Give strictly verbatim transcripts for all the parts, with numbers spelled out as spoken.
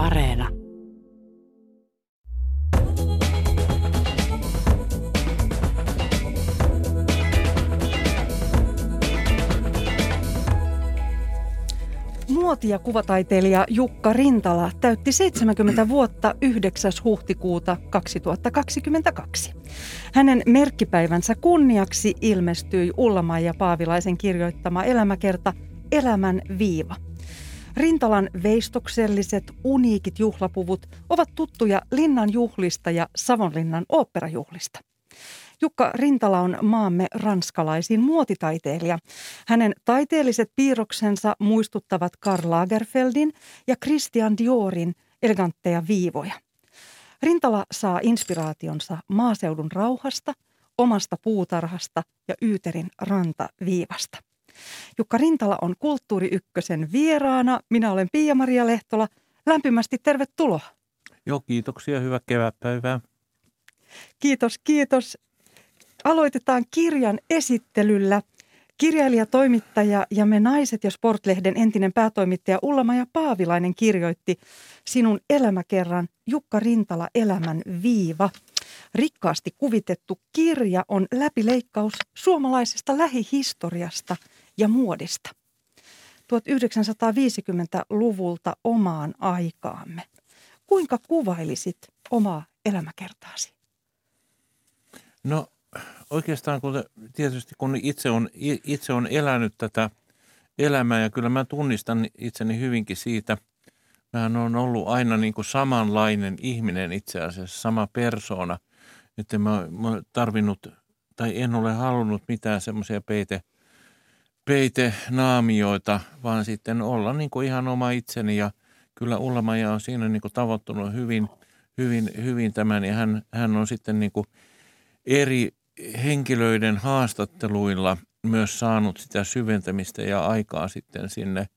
Areena. Muoti- ja kuvataiteilija Jukka Rintala täytti seitsemänkymmentä vuotta yhdeksäs huhtikuuta kaksituhattakaksikymmentäkaksi. Hänen merkkipäivänsä kunniaksi ilmestyi Ulla-Maija Paavilaisen kirjoittama elämäkerta Elämän viiva. Rintalan veistokselliset, uniikit juhlapuvut ovat tuttuja Linnan juhlista ja Savonlinnan oopperajuhlista. Jukka Rintala on maamme ranskalaisin muotitaiteilija. Hänen taiteelliset piirroksensa muistuttavat Karl Lagerfeldin ja Christian Diorin elegantteja viivoja. Rintala saa inspiraationsa maaseudun rauhasta, omasta puutarhasta ja Yyterin rantaviivasta. Jukka Rintala on Kulttuuri-Ykkösen vieraana. Minä olen Pia-Maria Lehtola. Lämpimästi tervetuloa. Joo, kiitoksia. Hyvää kevätpäivää. Kiitos, kiitos. Aloitetaan kirjan esittelyllä. Kirjailija, toimittaja ja me Naiset ja Sport-lehden entinen päätoimittaja Ulla-Maija Paavilainen kirjoitti sinun elämäkerran Jukka Rintala elämän viiva. Rikkaasti kuvitettu kirja on läpileikkaus suomalaisesta lähihistoriasta ja muodista tuhatyhdeksänsataaviisikymmentäluvulta omaan aikaamme. Kuinka kuvailisit omaa elämäkertaasi? No oikeastaan kun, tietysti kun itse on, itse on elänyt tätä elämää ja kyllä mä tunnistan itseni hyvinkin siitä. Mähän on ollut aina niin kuin samanlainen ihminen itse asiassa, sama persoona. Että mä, mä tarvinnut tai en ole halunnut mitään semmoisia peite, peitenaamioita, vaan sitten olla niin kuin ihan oma itseni. Ja kyllä Ulla-Maija on siinä niin kuin tavoittunut hyvin, hyvin, hyvin tämän ja hän, hän on sitten niin kuin eri henkilöiden haastatteluilla myös saanut sitä syventämistä ja aikaa sitten sinne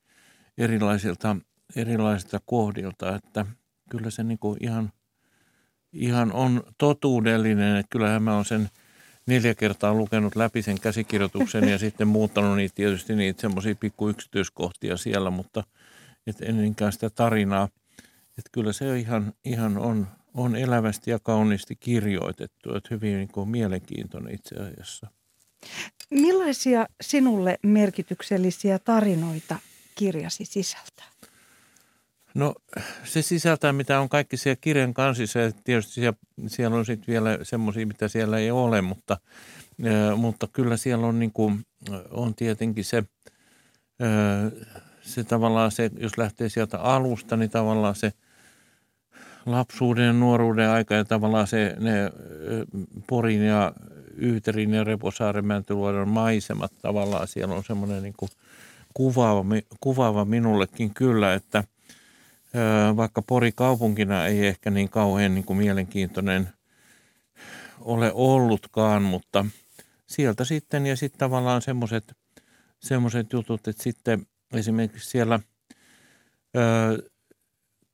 erilaisilta erilaisilta kohdilta, että kyllä se niin kuin ihan, ihan on totuudellinen, että kyllähän mä oon sen neljä kertaa lukenut läpi sen käsikirjoituksen ja sitten muuttanut niitä tietysti niitä semmoisia pikku yksityiskohtia siellä, mutta et ennenkään sitä tarinaa, että kyllä se ihan, ihan on, on elävästi ja kauniisti kirjoitettu, että hyvin niin kuin mielenkiintoinen itse asiassa. Millaisia sinulle merkityksellisiä tarinoita kirjasi sisältää? No se sisältää, mitä on kaikki siellä kirjan kansissa ja tietysti siellä, siellä on sitten vielä semmoisia, mitä siellä ei ole, mutta, mutta kyllä siellä on, niin kuin, on tietenkin se, se tavallaan se, jos lähtee sieltä alusta, niin tavallaan se lapsuuden ja nuoruuden aika ja tavallaan se ne Porin ja Yyterin ja Reposaaren Mäntyluodon maisemat tavallaan siellä on semmoinen niin kuin kuvaava, kuvaava minullekin kyllä, että vaikka Pori kaupunkina ei ehkä niin kauhean niin kuin mielenkiintoinen ole ollutkaan, mutta sieltä sitten ja sitten tavallaan semmoiset semmoiset jutut, että sitten esimerkiksi siellä ö,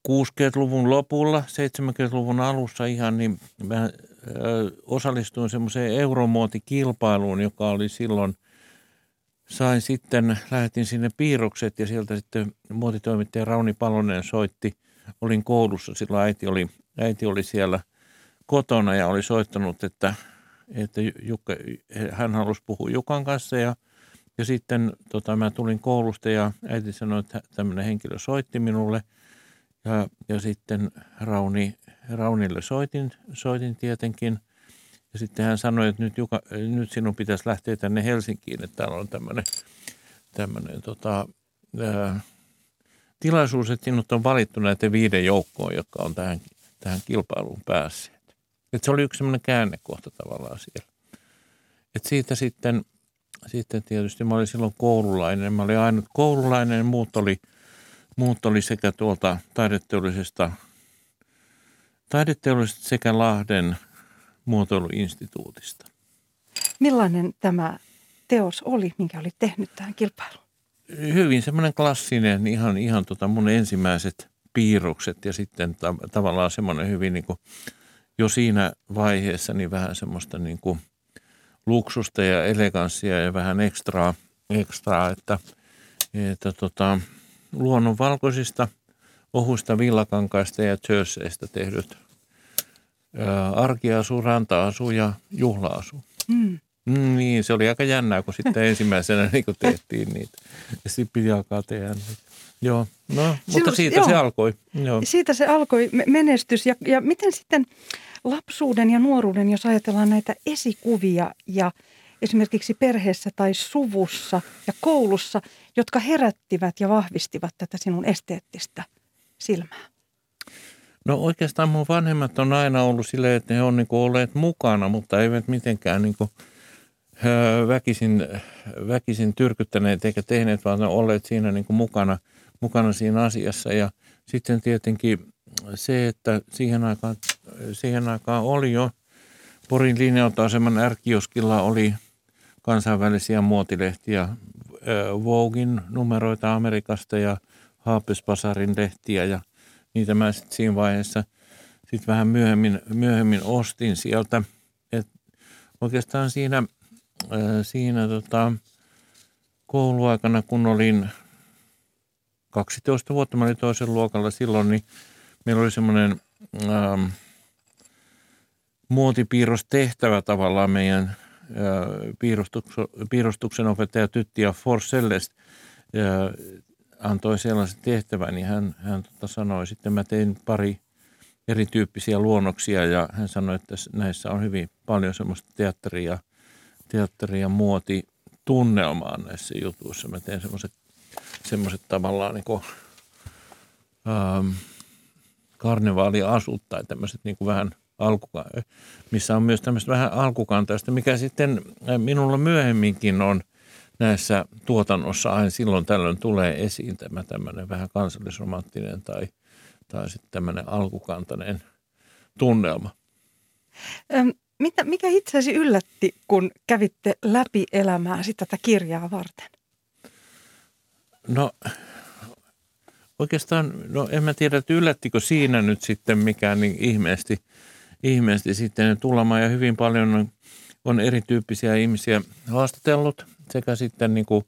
kuudenkymmenluvun lopulla, seitsemänkymmenluvun alussa ihan, niin mä ö, osallistuin semmoiseen euromuotikilpailuun, joka oli silloin. Sain sitten, lähetin sinne piirrokset ja sieltä sitten muotitoimittaja Rauni Palonen soitti. Olin koulussa, silloin äiti oli, äiti oli siellä kotona ja oli soittanut, että, että Jukka, hän halusi puhua Jukan kanssa. Ja, ja sitten tota, mä tulin koulusta ja äiti sanoi, että tämmöinen henkilö soitti minulle. Ja, ja sitten Rauni, Raunille soitin, soitin tietenkin. Ja sitten hän sanoi, että nyt, Jukka, nyt sinun pitäisi lähteä tänne Helsinkiin, että täällä on tämmöinen, tämmöinen tota, ää, tilaisuus, että sinut on valittu näiden viiden joukkoon, jotka on tähän, tähän kilpailuun päässeet. Että se oli yksi semmoinen käännekohta tavallaan siellä. Että siitä sitten, sitten tietysti mä olin silloin koululainen. Mä olin ainut koululainen, muut oli, muut oli sekä tuolta taideteollisesta, taideteollisesta sekä Lahden Muotoilu-instituutista. Millainen tämä teos oli, minkä olit tehnyt tähän kilpailuun? Hyvin semmoinen klassinen, ihan, ihan tota mun ensimmäiset piirrokset ja sitten ta- tavallaan semmoinen hyvin niin kuin jo siinä vaiheessa niin vähän semmoista niin kuin luksusta ja eleganssia ja vähän ekstraa, ekstraa että, että tota, luonnonvalkoisista ohuista villakankaista ja tjösseistä tehdyt ää, arkiasu, ranta-asu ja juhla-asu. Mm. Mm, niin, se oli aika jännää, kun sitten ensimmäisenä niin kun tehtiin niitä. Ja sitten piti alkaa tehdä niitä. Joo, no, mutta siitä Silloin, se joo. alkoi. Joo. Siitä se alkoi menestys. Ja, ja miten sitten lapsuuden ja nuoruuden, jos ajatellaan näitä esikuvia ja esimerkiksi perheessä tai suvussa ja koulussa, jotka herättivät ja vahvistivat tätä sinun esteettistä silmää? No oikeastaan mun vanhemmat on aina ollut silleen, että he on niin kuin olleet mukana, mutta eivät mitenkään niin kuin väkisin, väkisin tyrkyttäneet eikä tehneet, vaan olleet siinä niin kuin mukana, mukana siinä asiassa. Ja sitten tietenkin se, että siihen aikaan, siihen aikaan oli jo Porin linja-autoaseman R-kioskilla oli kansainvälisiä muotilehtiä, Vougin numeroita Amerikasta ja Haapyspasarin lehtiä ja niitä mä sitten siinä vaiheessa sitten vähän myöhemmin, myöhemmin ostin sieltä. Et oikeastaan siinä, siinä tota, kouluaikana, kun olin kaksitoista vuotta, mä olin toisen luokalla silloin, niin meillä oli semmoinen ähm, muotipiirrostehtävä tavallaan meidän äh, piirustuksen, piirustuksen opettaja Tytti ja Forsellest äh, antoi sellaisen tehtävän, niin hän, hän tota sanoi, sitten mä tein pari erityyppisiä luonnoksia ja hän sanoi, että näissä on hyvin paljon semmoista teatteria, teatteri- ja muotitunnelmaa näissä jutuissa. Mä tein semmoiset, semmoiset tavallaan niin kuin ähm, karnevaaliasut tai tämmöiset niin kuin vähän alkuka, missä on myös tämmöistä vähän alkukantaista, mikä sitten minulla myöhemminkin on näissä tuotannossa aina silloin tällöin tulee esiin tämä tämmöinen vähän kansallisromanttinen tai, tai sitten tämmöinen alkukantainen tunnelma. Öm, mitä, mikä itseäsi yllätti, kun kävitte läpi elämääsi tätä kirjaa varten? No oikeastaan, no en mä tiedä, että yllättikö siinä nyt sitten mikään niin ihmeesti, ihmeesti sitten tulemaan. Ja hyvin paljon on, on erityyppisiä ihmisiä haastatellut. Sekä sitten niin kuin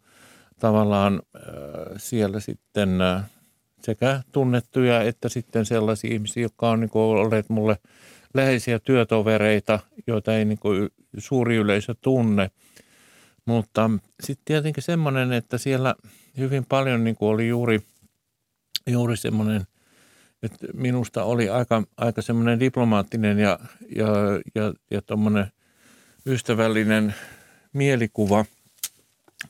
tavallaan äh, siellä sitten äh, sekä tunnettuja että sitten sellaisia ihmisiä, jotka on niin kuin olleet mulle läheisiä työtovereita, joita ei niin kuin suuri yleisö tunne. Mutta sitten tietenkin semmoinen, että siellä hyvin paljon niin kuin oli juuri, juuri semmoinen, että minusta oli aika, aika semmoinen diplomaattinen ja, ja, ja, ja tommoinen ystävällinen mielikuva.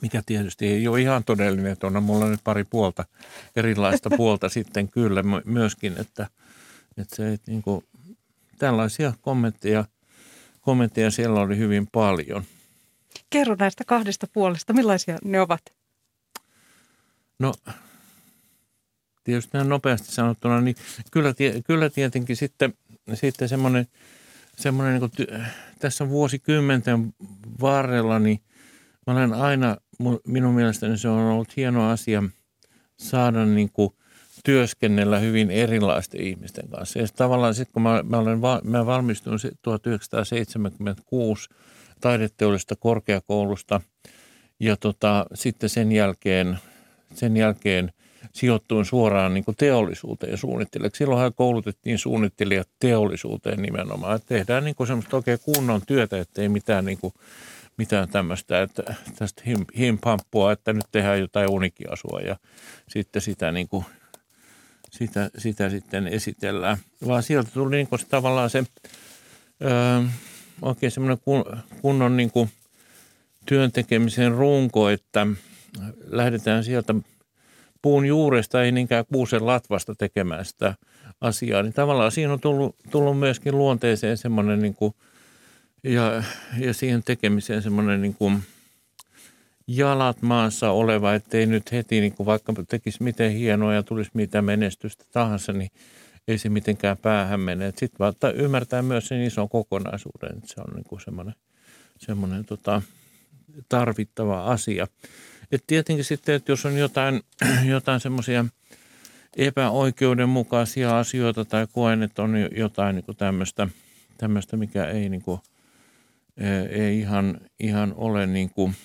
Mikä tietysti ei ole ihan todellinen, että on mulla nyt pari puolta, erilaista puolta sitten kyllä myöskin, että, että se, että niin kuin, tällaisia kommentteja, kommentteja siellä oli hyvin paljon. Kerro näistä kahdesta puolesta, millaisia ne ovat? No tietysti näin nopeasti sanottuna, niin kyllä, kyllä tietenkin sitten, sitten semmoinen, semmoinen niin kuin, tässä vuosikymmenten varrella niin mä olen aina, minun mielestäni se on ollut hieno asia saada niin kuin työskennellä hyvin erilaisten ihmisten kanssa. Ja tavallaan sitten kun mä, mä, olen, mä valmistuin tuhatyhdeksänsataaseitsemänkymmentäkuusi taideteollisesta korkeakoulusta ja tota, sitten sen jälkeen, sen jälkeen sijoittuin suoraan niin kuin teollisuuteen suunnittelijaksi. Silloinhan koulutettiin suunnittelijat teollisuuteen nimenomaan. Että tehdään niin kuin semmoista oikein kunnon työtä, ettei mitään niin kuin mitään tämmöistä, että tästä himpamppua, että nyt tehdään jotain unikiasua ja sitten sitä, niin kuin, sitä, sitä sitten esitellään. Vaan sieltä tuli niin kuin se, tavallaan se öö, oikein semmoinen kun, kunnon niin kuin työn tekemisen runko, että lähdetään sieltä puun juuresta, ei niinkään kuusen latvasta tekemään sitä asiaa. Niin tavallaan siinä on tullut, tullut myöskin luonteeseen semmoinen niin kuin Ja, ja siihen tekemiseen semmoinen niin kuin jalat maassa oleva, ettei nyt heti, niin kuin vaikka tekisi miten hienoa ja tulisi mitä menestystä tahansa, niin ei se mitenkään päähän mene. Sitten vaan ymmärtää myös sen ison kokonaisuuden, että se on niin kuin semmoinen, semmoinen tota, tarvittava asia. Et tietenkin sitten, että jos on jotain, jotain semmoisia epäoikeudenmukaisia asioita tai koen, että on jotain niin kuin tämmöistä, tämmöistä, mikä ei niin kuin ei ihan, ihan ole niin kuin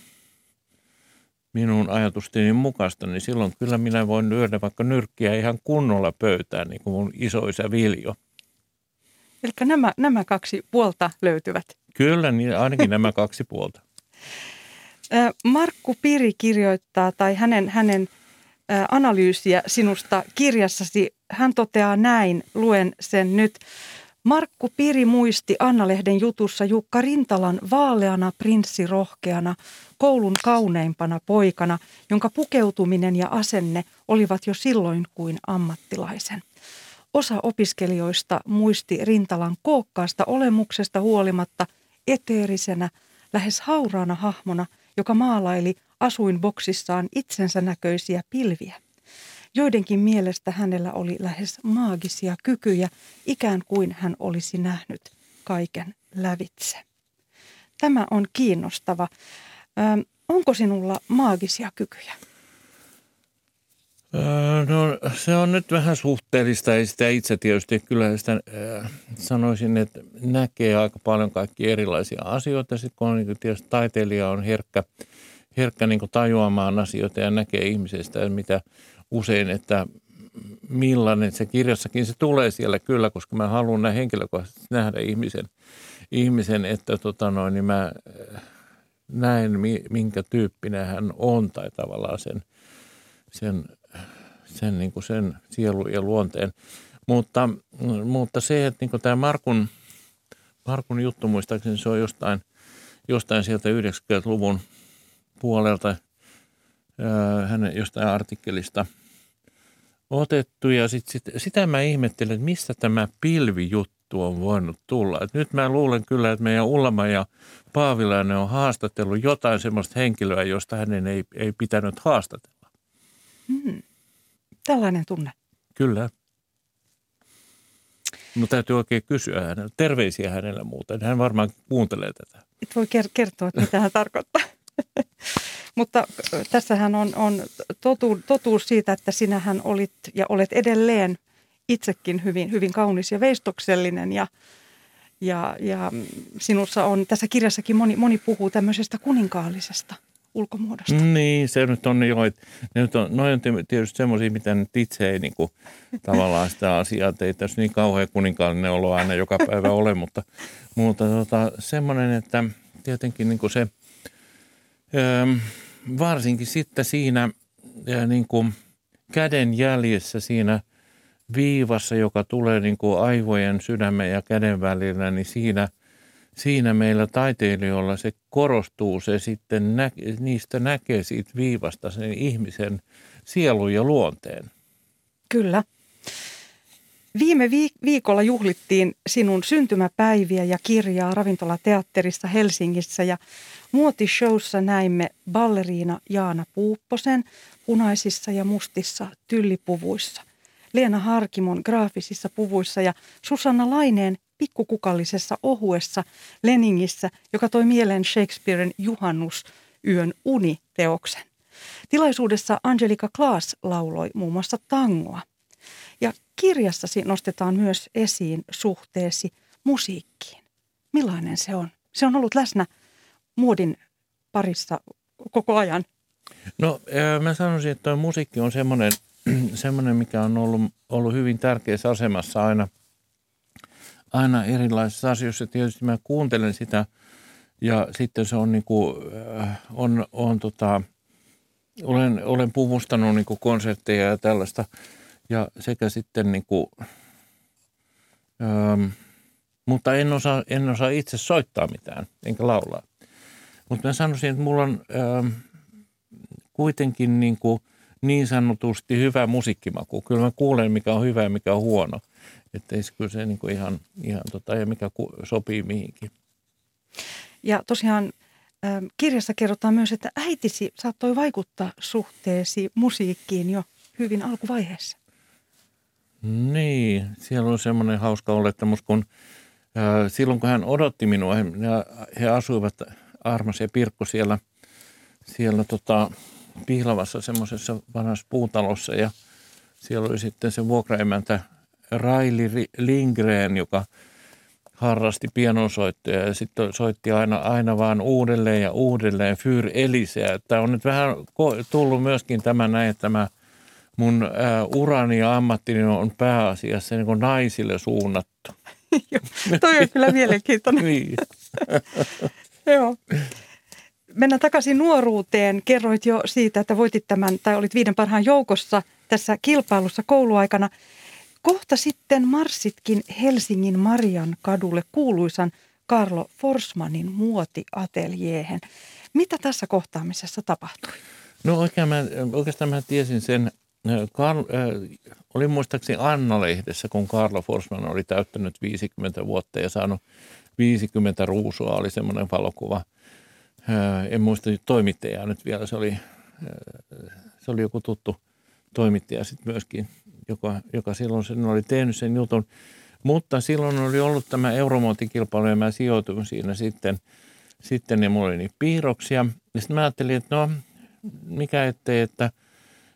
minun ajatusteni mukaista, niin silloin kyllä minä voin lyödä vaikka nyrkkiä ihan kunnolla pöytään, niin kuin mun isoisä Viljo. Eli nämä, nämä kaksi puolta löytyvät. Kyllä, niin ainakin nämä kaksi puolta. Markku Piri kirjoittaa, tai hänen, hänen analyysiä sinusta kirjassasi, hän toteaa näin, luen sen nyt. Markku Piri muisti Anna-lehden jutussa Jukka Rintalan vaaleana prinssirohkeana, koulun kauneimpana poikana, jonka pukeutuminen ja asenne olivat jo silloin kuin ammattilaisen. Osa opiskelijoista muisti Rintalan kookkaasta olemuksesta huolimatta eteerisenä, lähes hauraana hahmona, joka maalaili asuinboksissaan itsensä näköisiä pilviä. Joidenkin mielestä hänellä oli lähes maagisia kykyjä, ikään kuin hän olisi nähnyt kaiken lävitse. Tämä on kiinnostava. Ö, onko sinulla maagisia kykyjä? Öö, no se on nyt vähän suhteellista. Ei sitä itse tietysti. Kyllä sitä öö, sanoisin, että näkee aika paljon kaikki erilaisia asioita. Sitten kun on, niin tietysti taiteilija on herkkä, herkkä niin kuin tajuamaan asioita ja näkee ihmisestä, mitä usein, että millainen se kirjassakin se tulee siellä kyllä, koska mä haluan näin henkilökohtaisesti nähdä ihmisen, ihmisen että tota noin, niin mä näen, minkä tyyppinen hän on tai tavallaan sen, sen, sen, niin kuin sen sielun ja luonteen. Mutta, mutta se, että niin kuin tämä Markun, Markun juttu muistaakseni, se on jostain, jostain sieltä yhdeksänkymmentäluvun puolelta, hänen jostain artikkelista otettu ja sit, sit, sitä mä ihmettelen, että mistä tämä pilvijuttu on voinut tulla. Et nyt mä luulen kyllä, että meidän Ulla-Maija Paavilainen on haastatellut jotain semmoista henkilöä, josta hänen ei, ei pitänyt haastatella. Hmm. Tällainen tunne. Kyllä. Mutta täytyy oikein kysyä hänellä. Terveisiä hänellä muuten. Hän varmaan kuuntelee tätä. Et voi kertoa, että mitä hän tarkoittaa. Mutta tässähän on, on totu, totuus siitä, että sinähän olit ja olet edelleen itsekin hyvin, hyvin kaunis ja veistoksellinen. Ja, ja, ja sinussa on, tässä kirjassakin moni, moni puhuu tämmöisestä kuninkaallisesta ulkomuodosta. Niin, se nyt on jo, että noi on tietysti semmoisia, mitä nyt itse ei niin kuin, tavallaan sitä asiaa, että ei tässä niin kauhean kuninkaallinen olo aina joka päivä ole, mutta, mutta tota, semmoinen, että tietenkin niin kuin se... Öö, varsinkin sitten siinä niin kuin käden jäljessä, siinä viivassa, joka tulee niin kuin aivojen, sydämen ja käden välillä, niin siinä, siinä meillä taiteilijoilla se korostuu, se sitten nä, niistä näkee siitä viivasta sen ihmisen sielun ja luonteen. Kyllä. Viime viikolla juhlittiin sinun syntymäpäiviä ja kirjaa Ravintola Teatterissa Helsingissä ja Muoti Showssa näimme balleriina Jaana Puupposen punaisissa ja mustissa tyllipuvuissa, Leena Harkimon graafisissa puvuissa ja Susanna Laineen pikkukukallisessa ohuessa Leningissä, joka toi mieleen Shakespearen juhannusyön uniteoksen. Tilaisuudessa Angelika Klaas lauloi muun muassa tangoa. Ja kirjassasi nostetaan myös esiin suhteesi musiikkiin. Millainen se on? Se on ollut läsnä muodin parissa koko ajan. No mä sanoisin, että tuo musiikki on semmoinen, semmoinen mikä on ollut, ollut hyvin tärkeässä asemassa aina, aina erilaisissa asioissa. Tietysti mä kuuntelen sitä ja sitten se on niin kuin, on, on tota, olen, olen puvustanut niin kuin konsertteja ja tällaista. Ja sekä sitten niin kuin, öö, mutta en osaa, en osaa itse soittaa mitään, enkä laulaa. Mutta mä sanoisin, että mulla on öö, kuitenkin niin kuin niin sanotusti hyvä musiikkimaku. Kyllä mä kuulen, mikä on hyvä ja mikä on huono. Että ei se kyllä se niin kuin ihan, ihan tota, ja mikä ku, sopii mihinkin. Ja tosiaan äh, kirjassa kerrotaan myös, että äitisi saattoi vaikuttaa suhteesi musiikkiin jo hyvin alkuvaiheessa. Niin, siellä on semmoinen hauska olettamus, kun äh, silloin kun hän odotti minua, he, he asuivat Armas ja Pirkko siellä, siellä tota, Pihlavassa semmoisessa vanhassa puutalossa ja siellä oli sitten se vuokraemäntä Raili Lindgren, joka harrasti pianonsoittoja ja sitten soitti aina, aina vaan uudelleen ja uudelleen Für Eliseä. Tämä on nyt vähän tullut myöskin tämä näin, että tämä mun urani ja ammattini on pääasiassa niin kuin naisille suunnattu. Joo, toi on kyllä mielenkiintoinen. Niin. Joo. Mennään takaisin nuoruuteen. Kerroit jo siitä, että voitit tämän, tai olit viiden parhaan joukossa tässä kilpailussa kouluaikana. Kohta sitten marssitkin Helsingin Marian kadulle kuuluisan Karlo Forsmanin muotiateljeehen. Mitä tässä kohtaamisessa tapahtui? No oikein mä, oikeastaan mä tiesin sen. Karl, äh, olin muistaakseni Anna-lehdessä, kun Karlo Forsman oli täyttänyt viisikymmentä vuotta ja saanut viisikymmentä ruusua. Oli semmoinen valokuva. Äh, en muista toimittajaa nyt vielä. Se oli, äh, se oli joku tuttu toimittaja sitten myöskin, joka, joka silloin sen oli tehnyt sen jutun. Mutta silloin oli ollut tämä euromuotikilpailu ja mä sijoituin siinä sitten. Sitten ja mulla oli niitä piirroksia. Ja sitten mä ajattelin, että no mikä ettei, että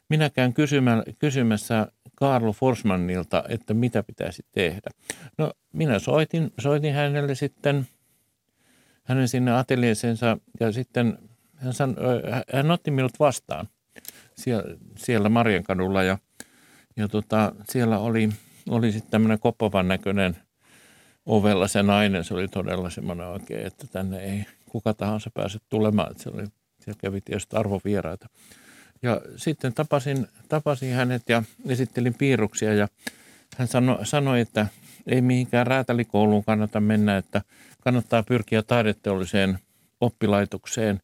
minä käyn kysymä, kysymässä Karlo Forsmanilta, että mitä pitäisi tehdä. No minä soitin, soitin hänelle sitten, hänen sinne ateljeeseensa ja sitten hän, san, hän otti minut vastaan siellä, siellä Marjankadulla ja, ja tota, siellä oli, oli sitten tämmöinen koppavan näköinen ovella se nainen. Se oli todella semmoinen oikein, että tänne ei kuka tahansa pääse tulemaan. Se oli, siellä kävi tietysti arvovieraita. Ja sitten tapasin, tapasin hänet ja esittelin piirruksia ja hän sano, sanoi, että ei mihinkään räätälikouluun kannata mennä, että kannattaa pyrkiä taideteolliseen oppilaitokseen,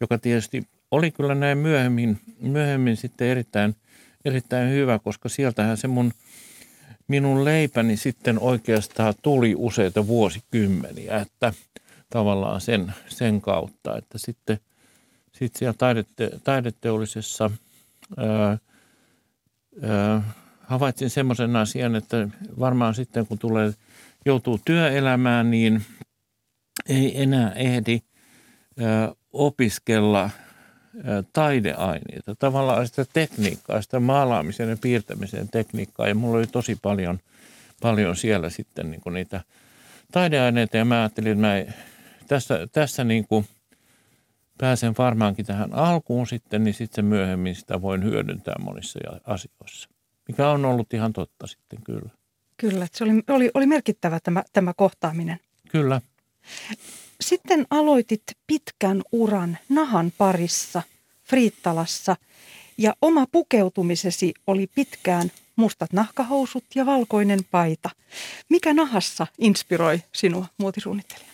joka tietysti oli kyllä näin myöhemmin, myöhemmin sitten erittäin, erittäin hyvä, koska sieltähän se mun, minun leipäni sitten oikeastaan tuli useita vuosikymmeniä, että tavallaan sen, sen kautta, että sitten sitten siellä taidette, taideteollisessa ää, ää, havaitsin semmoisen asian, että varmaan sitten kun tulee, joutuu työelämään, niin ei enää ehdi ää, opiskella ää, taideaineita. Tavallaan sitä tekniikkaa, sitä maalaamisen ja piirtämisen tekniikkaa. Ja mulla oli tosi paljon, paljon siellä sitten niin kuin niitä taideaineita. Ja mä ajattelin, että mä tässä, tässä niin kuin pääsen varmaankin tähän alkuun sitten, niin sitten myöhemmin sitä voin hyödyntää monissa asioissa, mikä on ollut ihan totta sitten kyllä. Kyllä, että se oli, oli, oli merkittävä tämä, tämä kohtaaminen. Kyllä. Sitten aloitit pitkän uran nahan parissa Friittalassa ja oma pukeutumisesi oli pitkään mustat nahkahousut ja valkoinen paita. Mikä nahassa inspiroi sinua muotisuunnittelijana?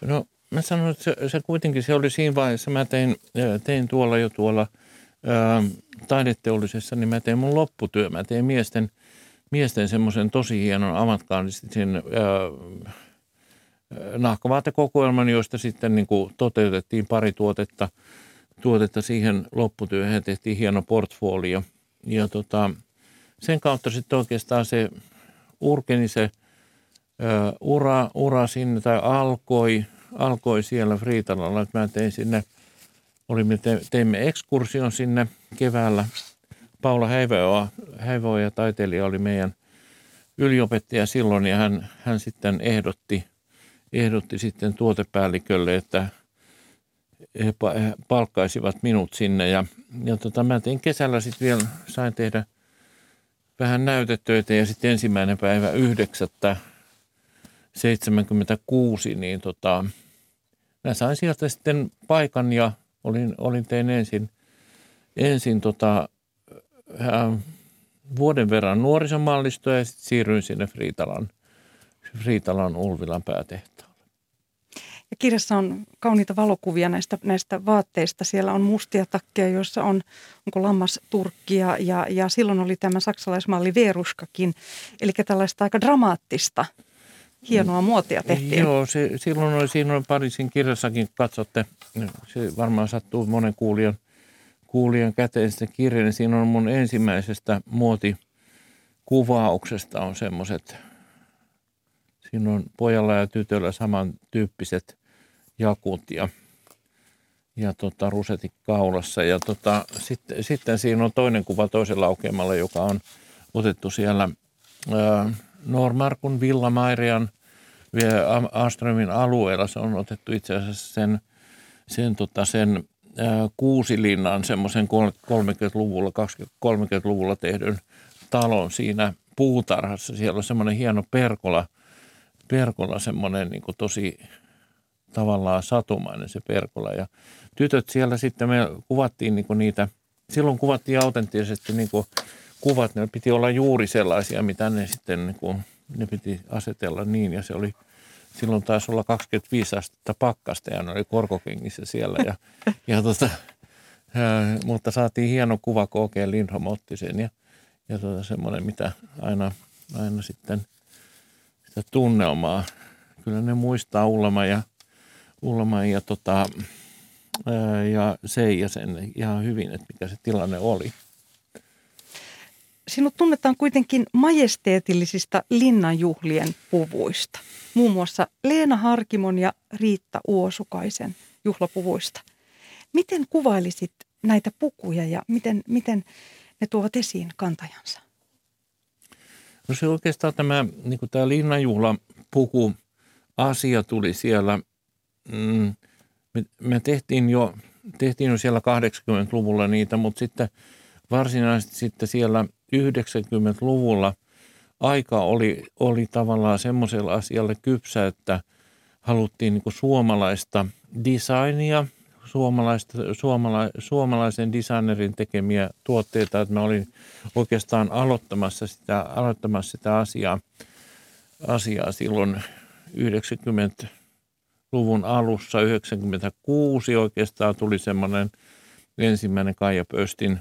No. Mä sanoin, että se, se kuitenkin se oli siinä vaiheessa, mä tein, tein tuolla jo tuolla ää, taideteollisessa, niin mä tein mun lopputyö. Mä tein miesten, miesten semmoisen tosi hienon avantgardistisen nahkavaatekokoelman, josta sitten niin kuin toteutettiin pari tuotetta, tuotetta siihen lopputyöhön ja tehtiin hieno portfolio. Ja tota, sen kautta sitten oikeastaan se urkeni se ää, ura, ura sinne tai alkoi. Alkoi siellä Friitalalla, että mä tein sinne, olimme, te, teimme ekskursion sinne keväällä. Paula Häiväoja, ja taiteilija, oli meidän yliopettaja silloin ja hän, hän sitten ehdotti, ehdotti sitten tuotepäällikölle, että he palkkaisivat minut sinne. Ja, ja tota, mä tein kesällä sitten vielä, sain tehdä vähän näytetöitä ja sitten ensimmäinen päivä yhdeksättä. seitsemänkymmentäkuusi, niin tota, mä sain sieltä sitten paikan ja olin, olin tein ensin, ensin tota, äh, vuoden verran nuorisomallistoja ja sitten siirryin sinne Friitalan, Friitalan Ulvilan päätehtaalle. Ja kirjassa on kauniita valokuvia näistä, näistä vaatteista. Siellä on mustia takkeja, joissa on onko lammasturkkia ja, ja silloin oli tämä saksalaismalli Veeruskakin, eli tällaista aika dramaattista. Hienoa muotia tehtiin. Joo, se, silloin oli, siinä oli Pariisin kirjassakin, katsotte, se varmaan sattuu monen kuulijan, kuulijan käteen sitä kirjaa. Siinä on mun ensimmäisestä muotikuvauksesta on semmoiset, siinä on pojalla ja tytöllä samantyyppiset jakut ja, ja tota, rusetit kaulassa. Ja tota, sitten, sitten siinä on toinen kuva toisella aukeamalla, joka on otettu siellä... Ää, Noormarkun Villa Mairian vielä Ahlströmin alueella. Se on otettu itse asiassa sen, sen, tota, sen äh, Kuusilinnan semmoisen kolmekymmentäluvulla, kaksikymmentä-kolmekymmentäluvulla tehdyn talon siinä puutarhassa. Siellä on semmoinen hieno perkola, perkola semmoinen niin kuin tosi tavallaan satumainen se perkola. Ja tytöt siellä sitten, me kuvattiin niin kuin niitä, silloin kuvattiin autenttisesti niin kuin kuvat, ne piti olla juuri sellaisia, mitä ne sitten, niin kuin, ne piti asetella niin, ja se oli, silloin taisi olla kaksikymmentäviisi astetta pakkasta, ja ne oli korkokengissä siellä, ja, ja tuota, ää, mutta saatiin hieno kuva, kun oikein Lindholm otti sen, ja, ja tuota, semmoinen, mitä aina, aina sitten sitä tunnelmaa, kyllä ne muistaa Ulla-Maija, Ulla-Maija, tota, ää, ja Seija sen ihan hyvin, että mikä se tilanne oli. Sinut tunnetaan kuitenkin majesteetillisista linnanjuhlien puvuista, muun muassa Leena Harkimon ja Riitta Uosukaisen juhlapuvuista. Miten kuvailisit näitä pukuja ja miten, miten ne tuovat esiin kantajansa? No se oikeastaan tämä, niin kuin tämä linnanjuhlapuku-asia tuli siellä. Mm, me, me tehtiin jo, tehtiin jo siellä kahdeksankymmentäluvulla niitä, mutta sitten varsinaisesti sitten siellä yhdeksänkymmentäluvulla aika oli, oli tavallaan semmoisella asialla kypsä, että haluttiin niin kuin suomalaista designia, suomalaista, suomala, suomalaisen designerin tekemiä tuotteita. Että mä olin oikeastaan aloittamassa sitä, aloittamassa sitä asiaa, asiaa silloin yhdeksänkymmentäluvun alussa. yhdeksänkymmentäkuusi oikeastaan tuli semmoinen ensimmäinen Kaija Pöstin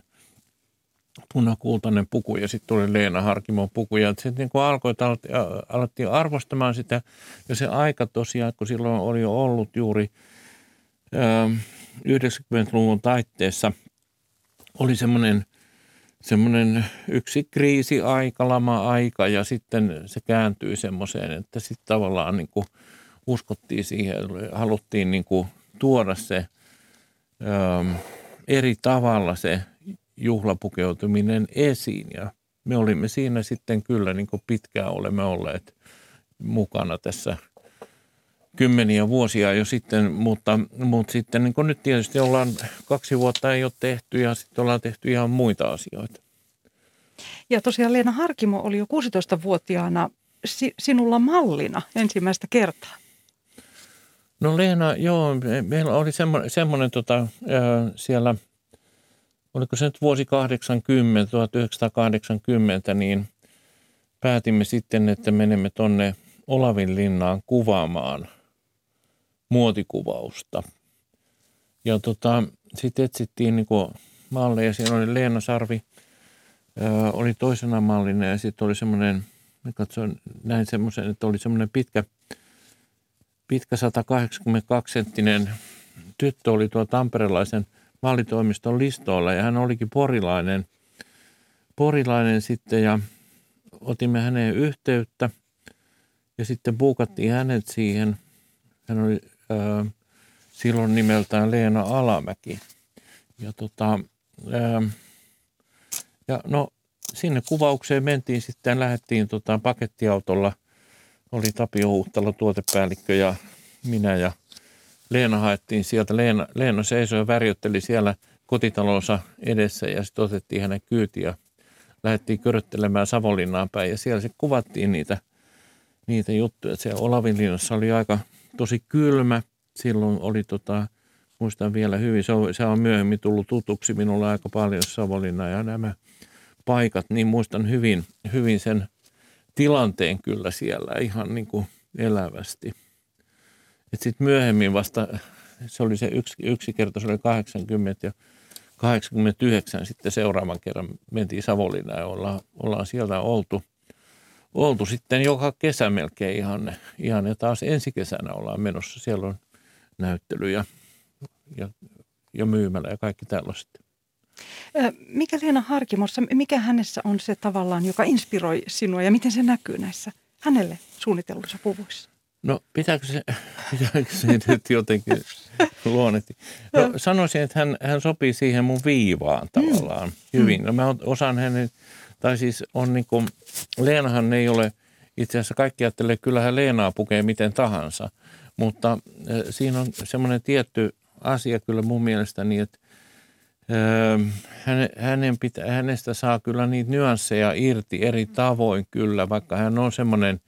punakultainen puku ja sitten tuli Leena Harkimon puku. Ja sitten niin kun alkoi, alettiin arvostamaan sitä ja se aika tosiaan, kun silloin oli jo ollut juuri yhdeksänkymmentäluvun taitteessa, oli semmoinen, semmoinen yksi kriisiaika, lama-aika ja sitten se kääntyi semmoiseen, että sitten tavallaan niin kuin uskottiin siihen, haluttiin niin kuin tuoda se äm, eri tavalla se juhlapukeutuminen esiin ja me olimme siinä sitten kyllä niin kuin pitkään olemme olleet mukana tässä kymmeniä vuosia jo sitten, mutta, mutta sitten niin kuin nyt tietysti ollaan kaksi vuotta ei ole tehty ja sitten ollaan tehty ihan muita asioita. Ja tosiaan Leena Harkimo oli jo kuusitoistavuotiaana sinulla mallina ensimmäistä kertaa. No Leena, joo, meillä oli semmoinen, semmoinen tota, siellä oliko se nyt vuosi kahdeksankymmentä, tuhatyhdeksänsataakahdeksankymmentä, niin päätimme sitten, että menemme tuonne Olavinlinnaan kuvaamaan muotikuvausta. Ja tota, sitten etsittiin niin kuin malleja. Siinä oli Leena Sarvi, ää, oli toisena mallina ja sitten oli semmoinen, katsoin näin semmoisen, että oli semmoinen pitkä, pitkä sata kahdeksankymmentäkaksi senttinen tyttö oli tuo tamperelaisen mallitoimiston listoilla ja hän olikin porilainen, porilainen sitten ja otimme häneen yhteyttä ja sitten buukattiin hänet siihen. Hän oli ää, silloin nimeltään Leena Alamäki ja, tota, ää, ja no sinne kuvaukseen mentiin sitten, lähdettiin tota, pakettiautolla, oli Tapio Huhtala tuotepäällikkö ja minä ja Leena haettiin sieltä. Leena, Leena seisoi ja värjötteli siellä kotitalonsa edessä ja sitten otettiin hänen kyytiin ja lähdettiin köröttelemään Savonlinnaan päin. Ja siellä sitten kuvattiin niitä, niitä juttuja. Siellä Olavinlinnassa oli aika tosi kylmä. Silloin oli, tota, muistan vielä hyvin, se on, se on myöhemmin tullut tutuksi minulle aika paljon Savonlinnaa ja nämä paikat. Niin muistan hyvin, hyvin sen tilanteen kyllä siellä ihan niin kuin elävästi. Että sitten myöhemmin vasta, se oli se yksi, yksi kerta, se oli kahdeksankymmentä ja kahdeksankymmentäyhdeksän sitten seuraavan kerran mentiin Savonlinnaan ja ollaan, ollaan sieltä oltu, oltu sitten joka kesä melkein ihan, ihan ja taas ensi kesänä ollaan menossa. Siellä on näyttely ja, ja, ja myymälä ja kaikki tällaiset. Mikä Leena Harkimossa, mikä hänessä on se tavallaan, joka inspiroi sinua ja miten se näkyy näissä hänelle suunnitelluissa puvuissa? No pitääkö se, pitääkö se nyt jotenkin luonnehtia? No sanoisin, että hän, hän sopii siihen mun viivaan tavallaan mm. hyvin. No mä osaan hänen, tai siis on niin kuin, Leenahan ei ole, itse asiassa kaikki ajattelee, että kyllähän Leenaa pukee miten tahansa. Mutta siinä on semmoinen tietty asia kyllä mun mielestäni, että hänen pitä, hänestä saa kyllä niitä nyansseja irti eri tavoin kyllä, vaikka hän on semmoinen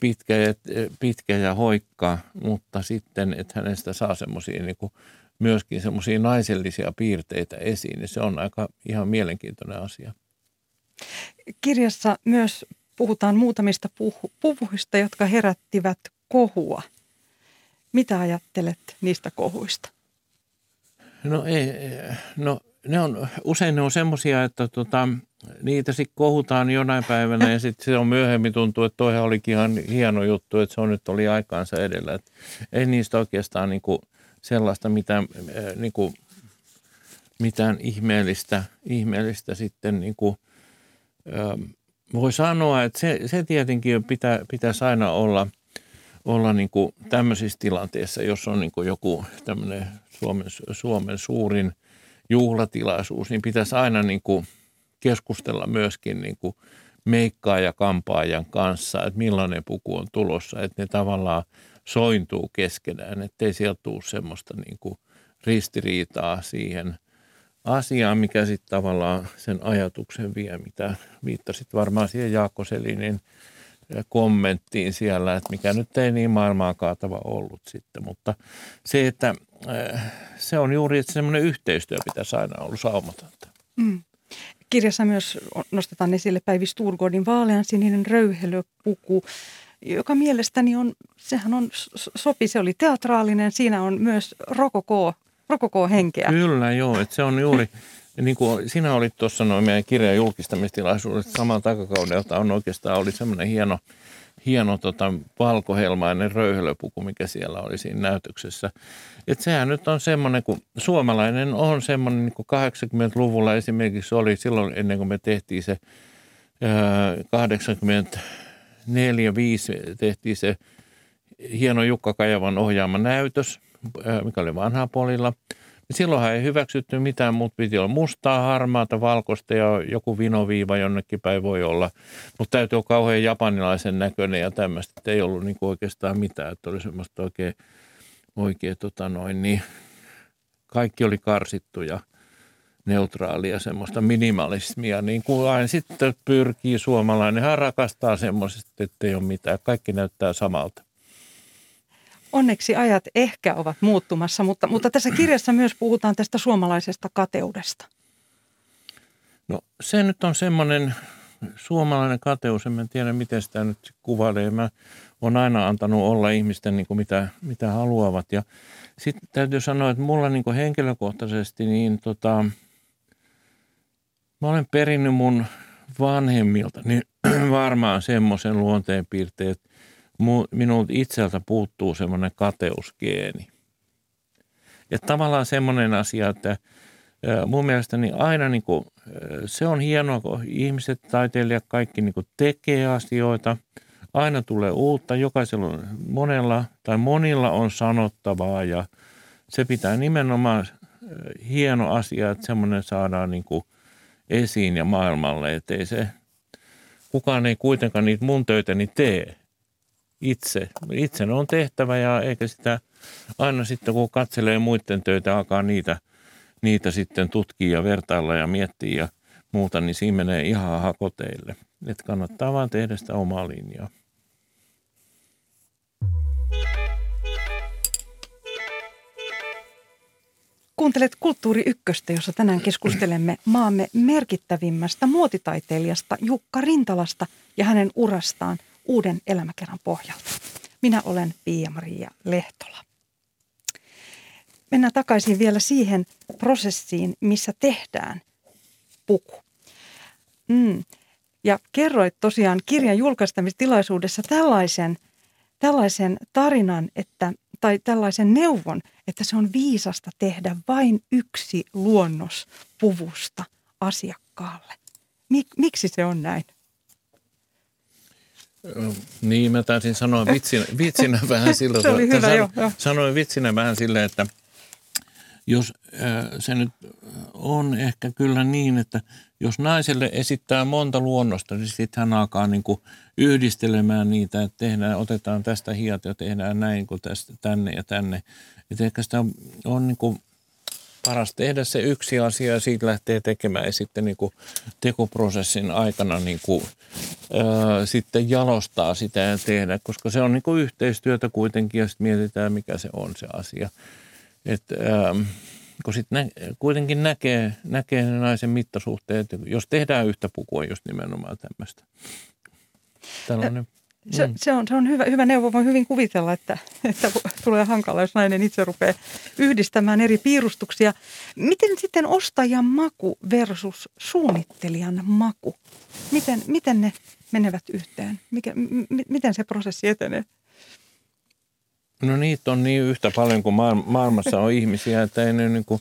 pitkä ja, pitkä ja hoikka, mutta sitten, että hänestä saa semmoisia niin kuin myöskin semmoisia naisellisia piirteitä esiin, niin se on aika ihan mielenkiintoinen asia. Kirjassa myös puhutaan muutamista puvuista, jotka herättivät kohua. Mitä ajattelet niistä kohuista? No, ei, no ne on, usein ne on semmoisia, että tota, niitä sitten kohutaan jonain päivänä ja sitten se on myöhemmin tuntuu, että toihan olikin ihan hieno juttu, että se on nyt oli aikaansa edellä. Et ei niistä oikeastaan niinku sellaista mitään, niinku, mitään ihmeellistä, ihmeellistä sitten niinku, voi sanoa, että se, se tietenkin pitää, pitäisi aina olla, olla niinku tämmöisissä tilanteissa, jos on niinku joku tämmöinen Suomen, Suomen suurin juhlatilaisuus, niin pitäisi aina niin kuin keskustella myöskin niin kuin meikkaaja kampaajan kanssa, että millainen puku on tulossa, että ne tavallaan sointuu keskenään, ettei sieltä tule semmoista niin kuin ristiriitaa siihen asiaan, mikä sitten tavallaan sen ajatuksen vie, mitä viittasit varmaan siihen Jaakko Selinin kommenttiin siellä, että mikä nyt ei niin maailmaa kaatava ollut sitten, mutta se, että se on juuri, että semmoinen yhteistyö pitäisi aina olla saumatonta. Mm. Kirjassa myös nostetaan esille Päivi Sturgodin vaaleansininen röyhelöpuku, joka mielestäni on, sehän on sopi, se oli teatraalinen, siinä on myös rokoko, rokoko-henkeä. Kyllä joo, että se on juuri, niin kuin sinä olit tuossa noin meidän kirjan julkistamistilaisuudessa, saman takakaudelta on oikeastaan oli semmoinen hieno, hieno tota, valkohelmainen röyhelöpuku, mikä siellä oli siinä näytöksessä. Et sehän nyt on semmoinen, kun suomalainen on semmoinen, niin kuin kahdeksankymmentäluvulla esimerkiksi oli silloin, ennen kuin me tehtiin se kahdeksankymmentäneljä viisi tehtiin se hieno Jukka Kajavan ohjaama näytös, ää, mikä oli Vanhapolilla. Silloinhan ei hyväksytty mitään, mutta piti olla mustaa, harmaata, valkoista ja joku vinoviiva jonnekin päin voi olla. Mutta täytyy olla kauhean japanilaisen näköinen ja tämmöistä. Et ei ollut niinku oikeastaan mitään, että oli semmoista oikein, oikein tota noin, niin kaikki oli karsittu ja neutraalia semmoista minimalismia. Niin kuin aina sitten pyrkii suomalainen, hän rakastaa semmoisesta, että ei ole mitään. Kaikki näyttää samalta. Onneksi ajat ehkä ovat muuttumassa, mutta, mutta tässä kirjassa myös puhutaan tästä suomalaisesta kateudesta. No se nyt on semmoinen suomalainen kateus, en tiedä miten sitä nyt kuvailee. Mä oon aina antanut olla ihmisten niin kuin mitä, mitä haluavat ja sitten täytyy sanoa, että mulla niin kuin henkilökohtaisesti niin tota, mä olen perinnyt mun vanhemmilta niin varmaan semmoisen luonteenpiirteen, minulta itseltä puuttuu semmoinen kateusgeeni. Ja tavallaan semmoinen asia, että mun mielestäni aina niin kuin, se on hienoa, kun ihmiset, taiteilijat, kaikki niin kuin tekee asioita. Aina tulee uutta, jokaisella monella tai monilla on sanottavaa ja se pitää nimenomaan hieno asia, että semmoinen saadaan niin kuin esiin ja maailmalle, ettei se, kukaan ei kuitenkaan niitä mun töitäni tee. Itse. Itse on tehtävä ja eikä sitä aina sitten, kun katselee muiden töitä, alkaa niitä, niitä sitten tutkia ja vertailla ja miettiä ja muuta, niin siinä menee ihan hakoteille. Että kannattaa vaan tehdä sitä omaa linjaa. Kuuntelet Kulttuuri-Ykköstä, jossa tänään keskustelemme maamme merkittävimmästä muotitaiteilijasta Jukka Rintalasta ja hänen urastaan uuden elämäkerran pohjalta. Minä olen Pia-Maria Lehtola. Mennään takaisin vielä siihen prosessiin, missä tehdään puku. Mm. Ja kerroit tosiaan kirjan julkaistamistilaisuudessa tällaisen, tällaisen tarinan, että, tai tällaisen neuvon, että se on viisasta tehdä vain yksi luonnos puvusta asiakkaalle. Mik, miksi se on näin? Niin, mä taisin sanoa vitsinä, vitsinä vähän silloin, sanoin vitsinä vähän silleen, että jos se nyt on ehkä kyllä niin, että jos naiselle esittää monta luonnosta, niin sitten hän alkaa niin kuin yhdistelemään niitä, että tehdään, otetaan tästä hiat ja tehdään näin kuin tästä, tänne ja tänne. Että ehkä sitä on niin kuin paras tehdä se yksi asia ja siitä lähtee tekemään ja sitten niin kuin tekoprosessin aikana niin kuin, ää, sitten jalostaa sitä ja tehdä, koska se on niin kuin yhteistyötä kuitenkin ja sitten mietitään, mikä se on se asia. Että kun sitten nä- kuitenkin näkee, näkee naisen mittasuhteet, jos tehdään yhtä pukua just nimenomaan tämmöistä. Tällainen. Se, se on, se on hyvä, hyvä neuvo. Voin hyvin kuvitella, että, että tulee hankala, jos nainen itse rupeaa yhdistämään eri piirustuksia. Miten sitten ostajan maku versus suunnittelijan maku? Miten, miten ne menevät yhteen? Mikä, m- miten se prosessi etenee? No niitä on niin yhtä paljon kuin maailmassa on ihmisiä, että ei ne, niin kuin,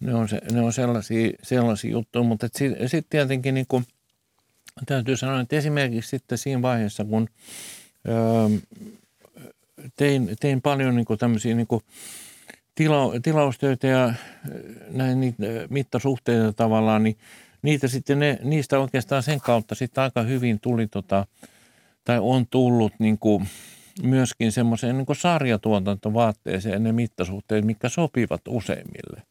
ne, on, se, ne on sellaisia, sellaisia juttuja. Mutta sitten sit tietenkin niin kuin, täytyy sanoa, että esimerkiksi sitten siinä vaiheessa, kun öö, tein, tein paljon niin kuin tämmöisiä niin kuin tila, tilaustöitä ja näin, niitä mittasuhteita tavallaan, niin niitä sitten ne, niistä oikeastaan sen kautta sitten aika hyvin tuli tota, tai on tullut niin kuin myöskin semmoiseen niin kuin sarjatuotantovaatteeseen ne mittasuhteet, mitkä sopivat useimmille.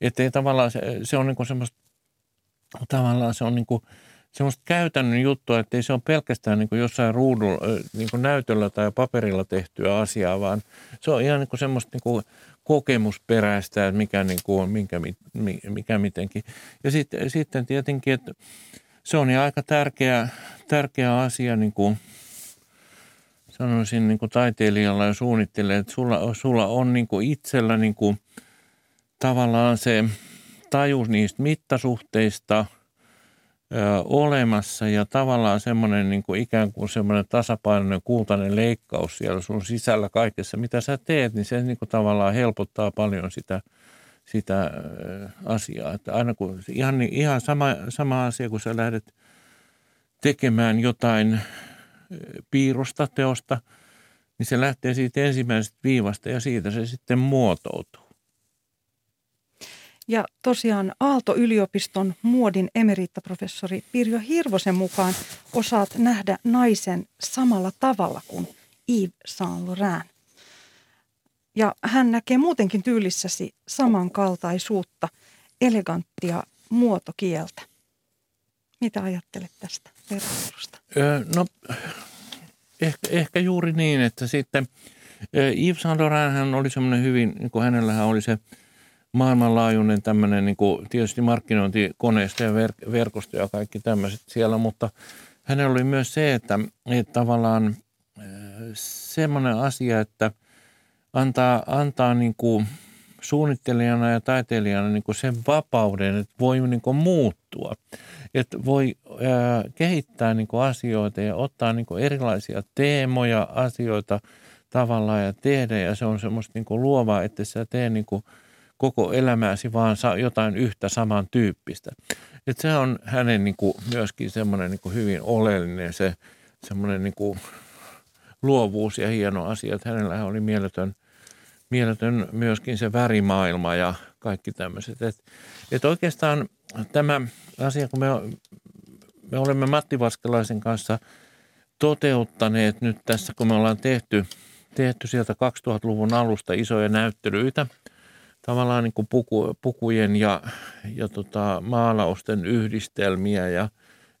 Että ei tavallaan se, se on niin kuin semmoista, tavallaan se on niin kuin semmoista käytännön juttua, että ei se ole pelkästään niin kuin jossain ruudulla, niin kuin näytöllä tai paperilla tehtyä asiaa, vaan se on ihan niin kuin semmoista niin kuin kokemusperäistä, että mikä niin kuin on, minkä, mikä mitenkin. Ja sit, sitten tietenkin, että se on aika tärkeä, tärkeä asia niin kuin sanoisin niin kuin taiteilijalla ja suunnittelee, että sulla, sulla on niin kuin itsellä niin kuin tavallaan se taju niistä mittasuhteista ö, olemassa ja tavallaan semmoinen niin kuin ikään kuin semmoinen tasapainoinen kultainen leikkaus siellä sun sisällä kaikessa, mitä sä teet, niin se niin kuin tavallaan helpottaa paljon sitä, sitä ö, asiaa. Että aina kun, ihan ihan sama, sama asia, kun sä lähdet tekemään jotain piirrosta, teosta, niin se lähtee siitä ensimmäisestä viivasta ja siitä se sitten muotoutuu. Ja tosiaan Aalto-yliopiston muodin emerittaprofessori Pirjo Hirvosen mukaan osaat nähdä naisen samalla tavalla kuin Yves Saint Laurent. Ja hän näkee muutenkin tyylissäsi samankaltaisuutta, eleganttia muotokieltä. Mitä ajattelet tästä vertailusta? Öö, no ehkä, ehkä juuri niin, että sitten Yves Saint Laurent hän oli semmoinen hyvin, niin kuin hänellähän oli se maailmanlaajuinen tämmöinen niin kuin tietysti markkinointikoneisto ja ver- verkosto ja kaikki tämmöiset siellä, mutta hänellä oli myös se, että, että tavallaan semmoinen asia, että antaa, antaa niin kuin suunnittelijana ja taiteilijana niin kuin sen vapauden, että voi niin kuin muuttua. Että voi ää, kehittää niin kuin asioita ja ottaa niin kuin erilaisia teemoja, asioita tavallaan ja tehdä. Ja se on semmoista niin kuin luovaa, että sä tee niin kuin koko elämäsi vaan saa jotain yhtä samantyyppistä. Että se on hänen niin kuin myöskin semmoinen niin kuin hyvin oleellinen se semmoinen niin kuin luovuus ja hieno asia. Että hänellähän oli mieletön. Mieletön myöskin se värimaailma ja kaikki tämmöiset. Että et oikeastaan tämä asia, kun me, me olemme Matti Vaskelaisen kanssa toteuttaneet nyt tässä, kun me ollaan tehty, tehty sieltä kaksituhattaluvun alusta isoja näyttelyitä, tavallaan niin kuin puku, pukujen ja, ja tota maalausten yhdistelmiä ja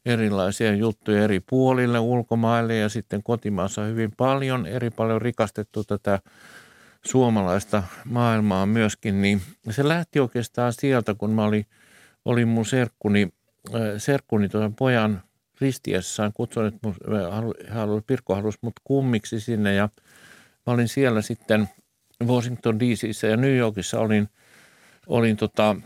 erilaisia juttuja eri puolille ulkomaille ja sitten kotimaassa hyvin paljon, eri paljon rikastettu tätä suomalaista maailmaa myöskin, niin se lähti oikeastaan sieltä, kun mä olin, olin mun serkkuni, serkkuni tuon pojan ristiessään kutsunut, että mun, halu, Pirkko halusi mut kummiksi sinne ja mä olin siellä sitten Washington D C:ssä ja New Yorkissa olin, olin tota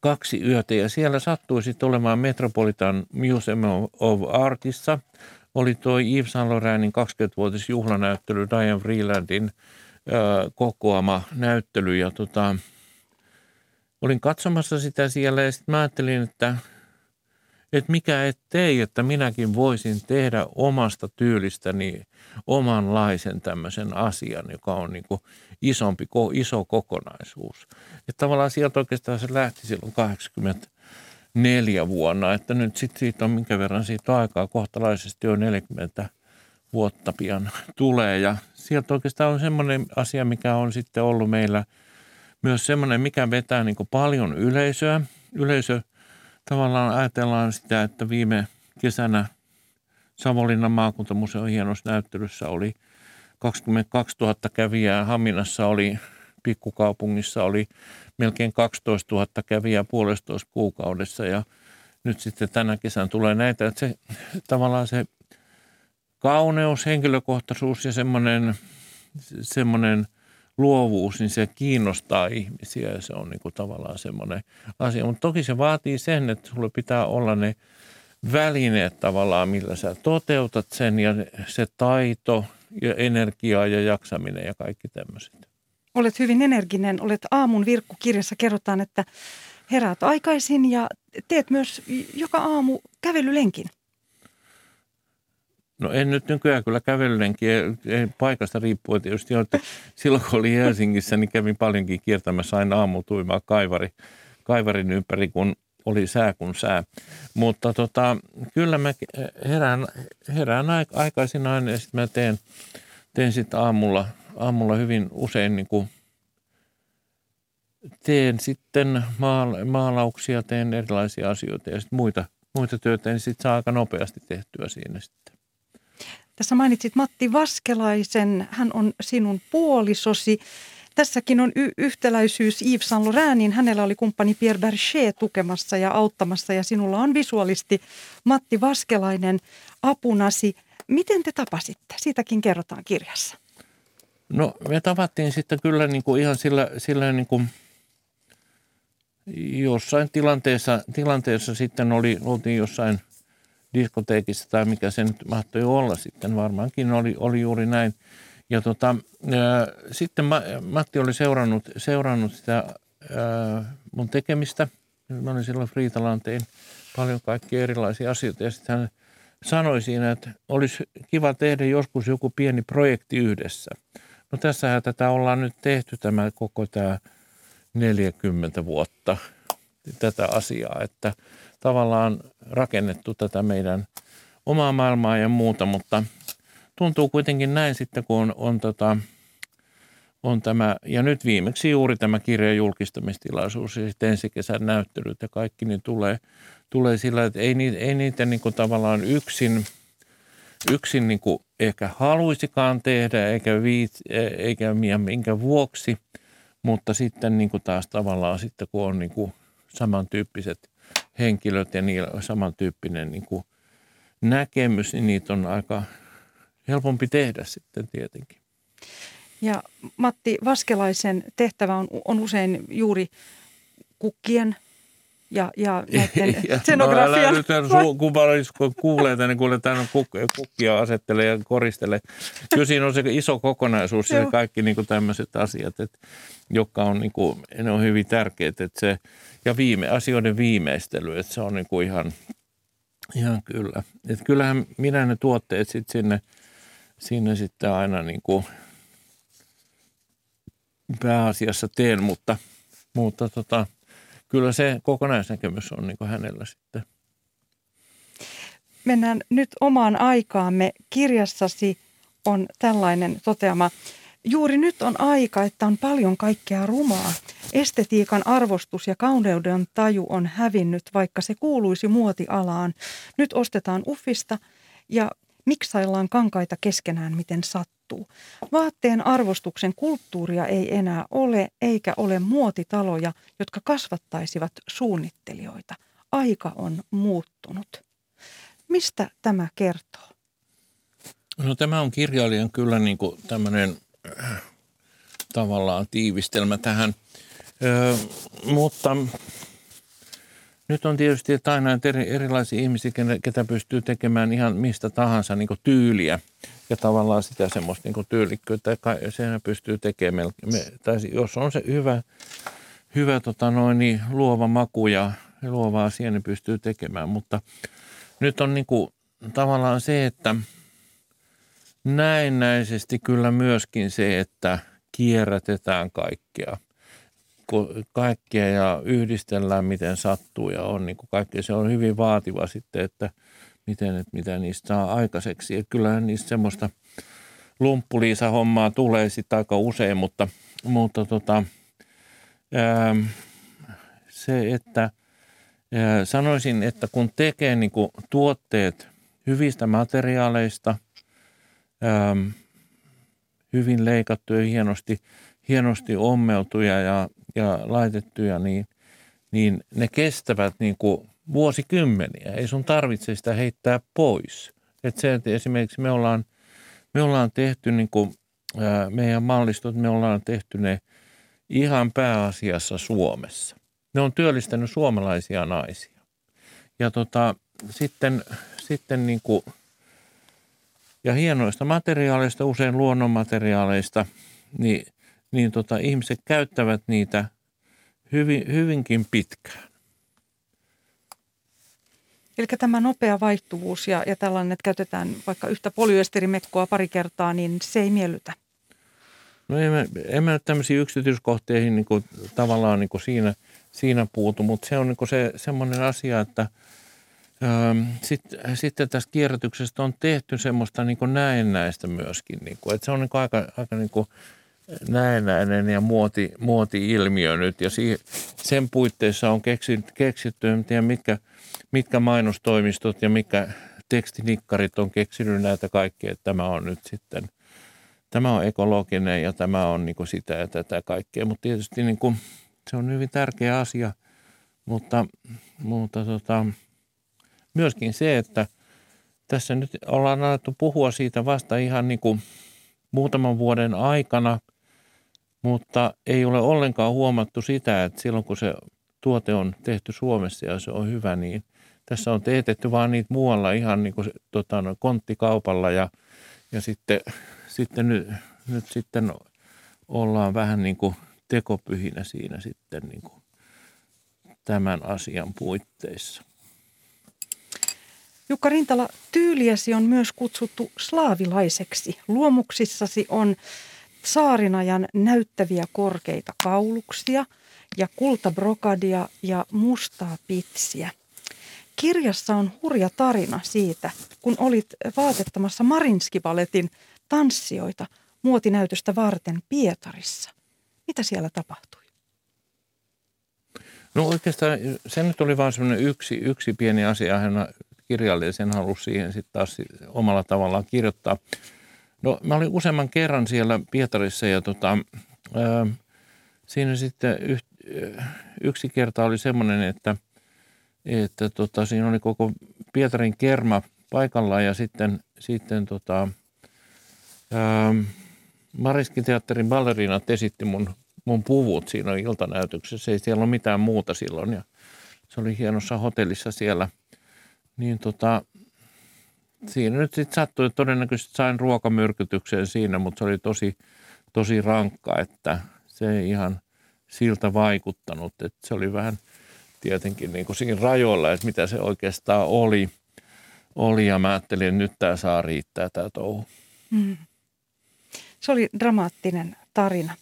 kaksi yötä ja siellä sattui sitten olemaan Metropolitan Museum of Artissa. Oli tuo Yves Saint Laurentin kaksikymmentävuotis juhlanäyttely, Diane Vreelandin kokoama näyttely ja tota, olin katsomassa sitä siellä ja sitten mä ajattelin, että, että mikä ettei, että minäkin voisin tehdä omasta tyylistäni omanlaisen tämmöisen asian, joka on niin kuin isompi, iso kokonaisuus. Että tavallaan sieltä oikeastaan se lähti silloin kahdeksankymmentäneljä vuonna, että nyt sitten siitä on minkä verran siitä aikaa, kohtalaisesti jo neljäkymmentä vuotta pian tulee. Ja sieltä oikeastaan on semmoinen asia, mikä on sitten ollut meillä myös semmoinen, mikä vetää niin kuin paljon yleisöä. Yleisö tavallaan ajatellaan sitä, että viime kesänä Savonlinnan maakuntamuseon hienossa näyttelyssä oli kaksikymmentäkaksituhatta kävijää. Haminassa oli, pikkukaupungissa oli melkein kaksitoistatuhatta kävijää puolestoista kuukaudessa ja nyt sitten tänä kesän tulee näitä. Että se, tavallaan se kauneus, henkilökohtaisuus ja semmoinen, semmoinen luovuus, niin se kiinnostaa ihmisiä ja se on niin kuin tavallaan semmoinen asia. Mutta toki se vaatii sen, että sulla pitää olla ne välineet tavallaan, millä sä toteutat sen ja se taito ja energiaa ja jaksaminen ja kaikki tämmöiset. Olet hyvin energinen, olet aamun virkkukirjassa, kerrotaan, että heräät aikaisin ja teet myös joka aamu kävelylenkin. No en nyt nykyään kyllä kävelylenkin, paikasta riippuen tietysti, että silloin kun olin Helsingissä, niin kävin paljonkin kiertämässä aina aamutuimaa kaivari, kaivarin ympäri, kun oli sää kun sää. Mutta tota, kyllä mä herään, herään aikaisin aina ja sitten mä teen, teen sitten aamulla, aamulla hyvin usein niin kuin teen sitten maalauksia, teen erilaisia asioita ja sitten muita, muita työtä, niin sitten saa aika nopeasti tehtyä siinä sitten. Tässä mainitsit Matti Vaskelaisen, hän on sinun puolisosi. Tässäkin on y- yhtäläisyys Yves Saint Laurentin, hänellä oli kumppani Pierre Berger tukemassa ja auttamassa ja sinulla on visuaalisti Matti Vaskelainen apunasi. Miten te tapasitte? Siitäkin kerrotaan kirjassa. No me tavattiin sitten kyllä niin kuin ihan sillä, sillä niin kuin jossain tilanteessa, tilanteessa sitten oli, oltiin jossain diskoteekissa tai mikä se nyt mahtoi olla sitten, varmaankin oli, oli juuri näin. Ja tota, ää, sitten Matti oli seurannut, seurannut sitä ää, mun tekemistä. Mä olin silloin Friitalaan, tein paljon kaikkia erilaisia asioita ja sitten hän sanoi siinä, että olisi kiva tehdä joskus joku pieni projekti yhdessä. No tässähän tätä ollaan nyt tehty tämä koko tämä neljäkymmentä vuotta tätä asiaa, että tavallaan rakennettu tätä meidän omaa maailmaa ja muuta, mutta tuntuu kuitenkin näin sitten, kun on, on, tota, on tämä, ja nyt viimeksi juuri tämä kirjan julkistamistilaisuus ja sitten ensi kesän näyttelyt ja kaikki, niin tulee, tulee sillä, että ei niitä, ei niitä niin kuin tavallaan yksin, yksin niin kuin ehkä haluisikaan tehdä, eikä, viit, eikä minkä vuoksi, mutta sitten niin kuin taas tavallaan sitten, kun on niin kuin samantyyppiset henkilöt ja niillä on samantyyppinen niin kuin näkemys, niin niitä on aika helpompi tehdä sitten tietenkin. Ja Matti Vaskelaisen tehtävä on, on usein juuri kukkien ja, ja näiden ja, scenografian. No älä nyt, kun kuulee tänne, kuulee tänne kukkia asettelee ja koristelee. Kyllä siinä on se iso kokonaisuus ja kaikki niin kuin tämmöiset asiat, että, jotka on, niin kuin, ne on hyvin tärkeitä. Että se, ja viime, asioiden viimeistely, että se on niin kuin ihan, ihan kyllä. Että kyllähän minä ne tuotteet sitten sinne, sinne sitten aina niin kuin pääasiassa teen, mutta, mutta tota, kyllä se kokonaisnäkemys on niin kuin hänellä sitten. Mennään nyt omaan aikaamme. Kirjassasi on tällainen toteama. Juuri nyt on aika, että on paljon kaikkea rumaa. Estetiikan arvostus ja kauneuden taju on hävinnyt, vaikka se kuuluisi muotialaan. Nyt ostetaan uffista ja miksaillaan kankaita keskenään, miten sattuu. Vaatteen arvostuksen kulttuuria ei enää ole, eikä ole muotitaloja, jotka kasvattaisivat suunnittelijoita. Aika on muuttunut. Mistä tämä kertoo? No tämä on kirjailijan kyllä niin kuin tämmöinen äh, tavallaan tiivistelmä tähän, öö, mutta nyt on tietysti, että aina erilaisia ihmisiä, ketä pystyy tekemään ihan mistä tahansa niin kuin tyyliä ja tavallaan sitä semmoista niin tyylikkyyttä, sehän pystyy tekemään. Tai jos on se hyvä, hyvä tota noin, niin luova maku ja ja luova asia ne pystyy tekemään. Mutta nyt on niin kuin tavallaan se, että näennäisesti kyllä myöskin se, että kierrätetään kaikkea. Kaikkea ja yhdistellään miten sattuu ja on niin kuin kaikkea. Se on hyvin vaativa sitten, että miten, että mitä niistä saa aikaiseksi. Ja kyllähän niistä semmoista lumppuliisa-hommaa tulee sitten aika usein, mutta, mutta tota, ää, se, että ää, sanoisin, että kun tekee niin kuin tuotteet hyvistä materiaaleista, ää, hyvin leikattuja, hienosti, hienosti ommeltuja ja, ja laitettuja, niin, niin ne kestävät niin kuin vuosikymmeniä. Ei sun tarvitse sitä heittää pois. Et se, että esimerkiksi me ollaan, me ollaan tehty, niin kuin, ää, meidän mallistot, me ollaan tehty ne ihan pääasiassa Suomessa. Ne on työllistänyt suomalaisia naisia. Ja tota, sitten, sitten niin kuin, ja hienoista materiaaleista, usein luonnonmateriaaleista, niin, niin tota, ihmiset käyttävät niitä hyvin, hyvinkin pitkään. Eli tämä nopea vaihtuvuus ja, ja tällainen, että käytetään vaikka yhtä polyestyrimekkoa pari kertaa, niin se ei miellytä. No en mä, en mä tämmöisiin yksityiskohteihin niin kuin, tavallaan niin kuin siinä, siinä puutu, mutta se on niin kuin se, semmoinen asia, että sitten sit tästä kierrätyksestä on tehty semmoista niin kuin näennäistä myöskin. Niin kuin, että se on niin kuin aika, aika niin kuin näennäinen ja muoti, muoti-ilmiö nyt. Ja siihen, sen puitteissa on keksitty, keksitty en tiedä mitkä, mitkä mainostoimistot ja mitkä tekstinikkarit on keksinyt näitä kaikkea. Että tämä on nyt sitten, tämä on ekologinen ja tämä on niin kuin sitä ja tätä kaikkea. Mutta tietysti niin kuin, se on hyvin tärkeä asia, mutta, mutta tota... myöskin se, että tässä nyt ollaan alettu puhua siitä vasta ihan niin kuin muutaman vuoden aikana, mutta ei ole ollenkaan huomattu sitä, että silloin kun se tuote on tehty Suomessa ja se on hyvä, niin tässä on teetetty vaan niitä muualla ihan niin kuin tota, konttikaupalla ja, ja sitten, sitten nyt, nyt sitten ollaan vähän niin kuin tekopyhinä siinä sitten niin kuin tämän asian puitteissa. Jukka Rintala, tyyliäsi on myös kutsuttu slaavilaiseksi. Luomuksissasi on saarinajan näyttäviä korkeita kauluksia ja kultabrokadia ja mustaa pitsiä. Kirjassa on hurja tarina siitä, kun olit vaatettamassa Marinski-baletin tanssijoita muotinäytöstä varten Pietarissa. Mitä siellä tapahtui? No oikeastaan se nyt oli vain semmoinen yksi, yksi pieni asia. Kirjailija sen halusi siihen sitten taas omalla tavallaan kirjoittaa. No mä olin useamman kerran siellä Pietarissa ja tota, ää, siinä sitten yh, yksi kerta oli semmoinen, että, että tota, siinä oli koko Pietarin kerma paikallaan ja sitten, sitten tota, ää, Marinski-teatterin ballerinat esitti mun, mun puvut siinä iltanäytöksessä. Ei siellä ole mitään muuta silloin ja se oli hienossa hotellissa siellä. Niin tota, siinä nyt sitten sattui, että todennäköisesti sain ruokamyrkytykseen siinä, mutta se oli tosi, tosi rankka, että se ei ihan siltä vaikuttanut. Että se oli vähän tietenkin niin kuin siinä rajoilla, että mitä se oikeastaan oli. oli ja mä ajattelin, että nyt tämä saa riittää, tämä touhu. Mm. Se oli dramaattinen tarina.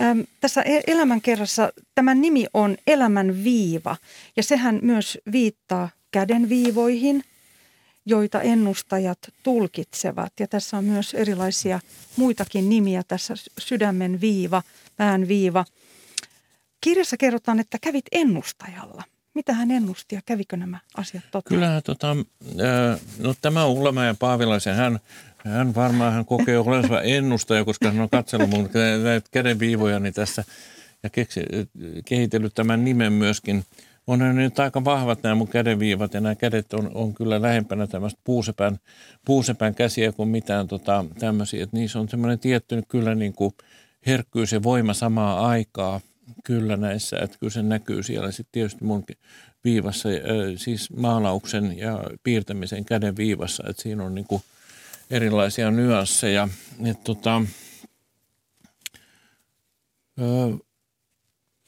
Ähm, tässä elämänkerrassa tämän nimi on Elämän viiva ja sehän myös viittaa kädenviivoihin, joita ennustajat tulkitsevat. Ja tässä on myös erilaisia muitakin nimiä. Tässä sydämen viiva, pään viiva. Kirjassa kerrotaan, että kävit ennustajalla. Mitä hän ennusti ja kävikö nämä asiat totta? Kyllähän tota, no tämä Ulla-Maija Paavilaisen, hän, hän varmaan hän kokee olevansa ennustaja, koska hän on katsellut mun näitä kädenviivojani tässä ja keksi, kehitellyt tämän nimen myöskin. On ne nyt aika vahvat nämä mun kädenviivat ja nämä kädet on, on kyllä lähempänä tämmöistä puusepän, puusepän käsiä kuin mitään tota, tämmöisiä. Että niissä on semmoinen tietty kyllä niin kuin herkkyys ja voima samaa aikaa kyllä näissä. Että kyllä se näkyy siellä sitten tietysti mun viivassa, äh, siis maalauksen ja piirtämisen kädenviivassa. Että siinä on niin kuin erilaisia nyansseja. Että tota... Öö,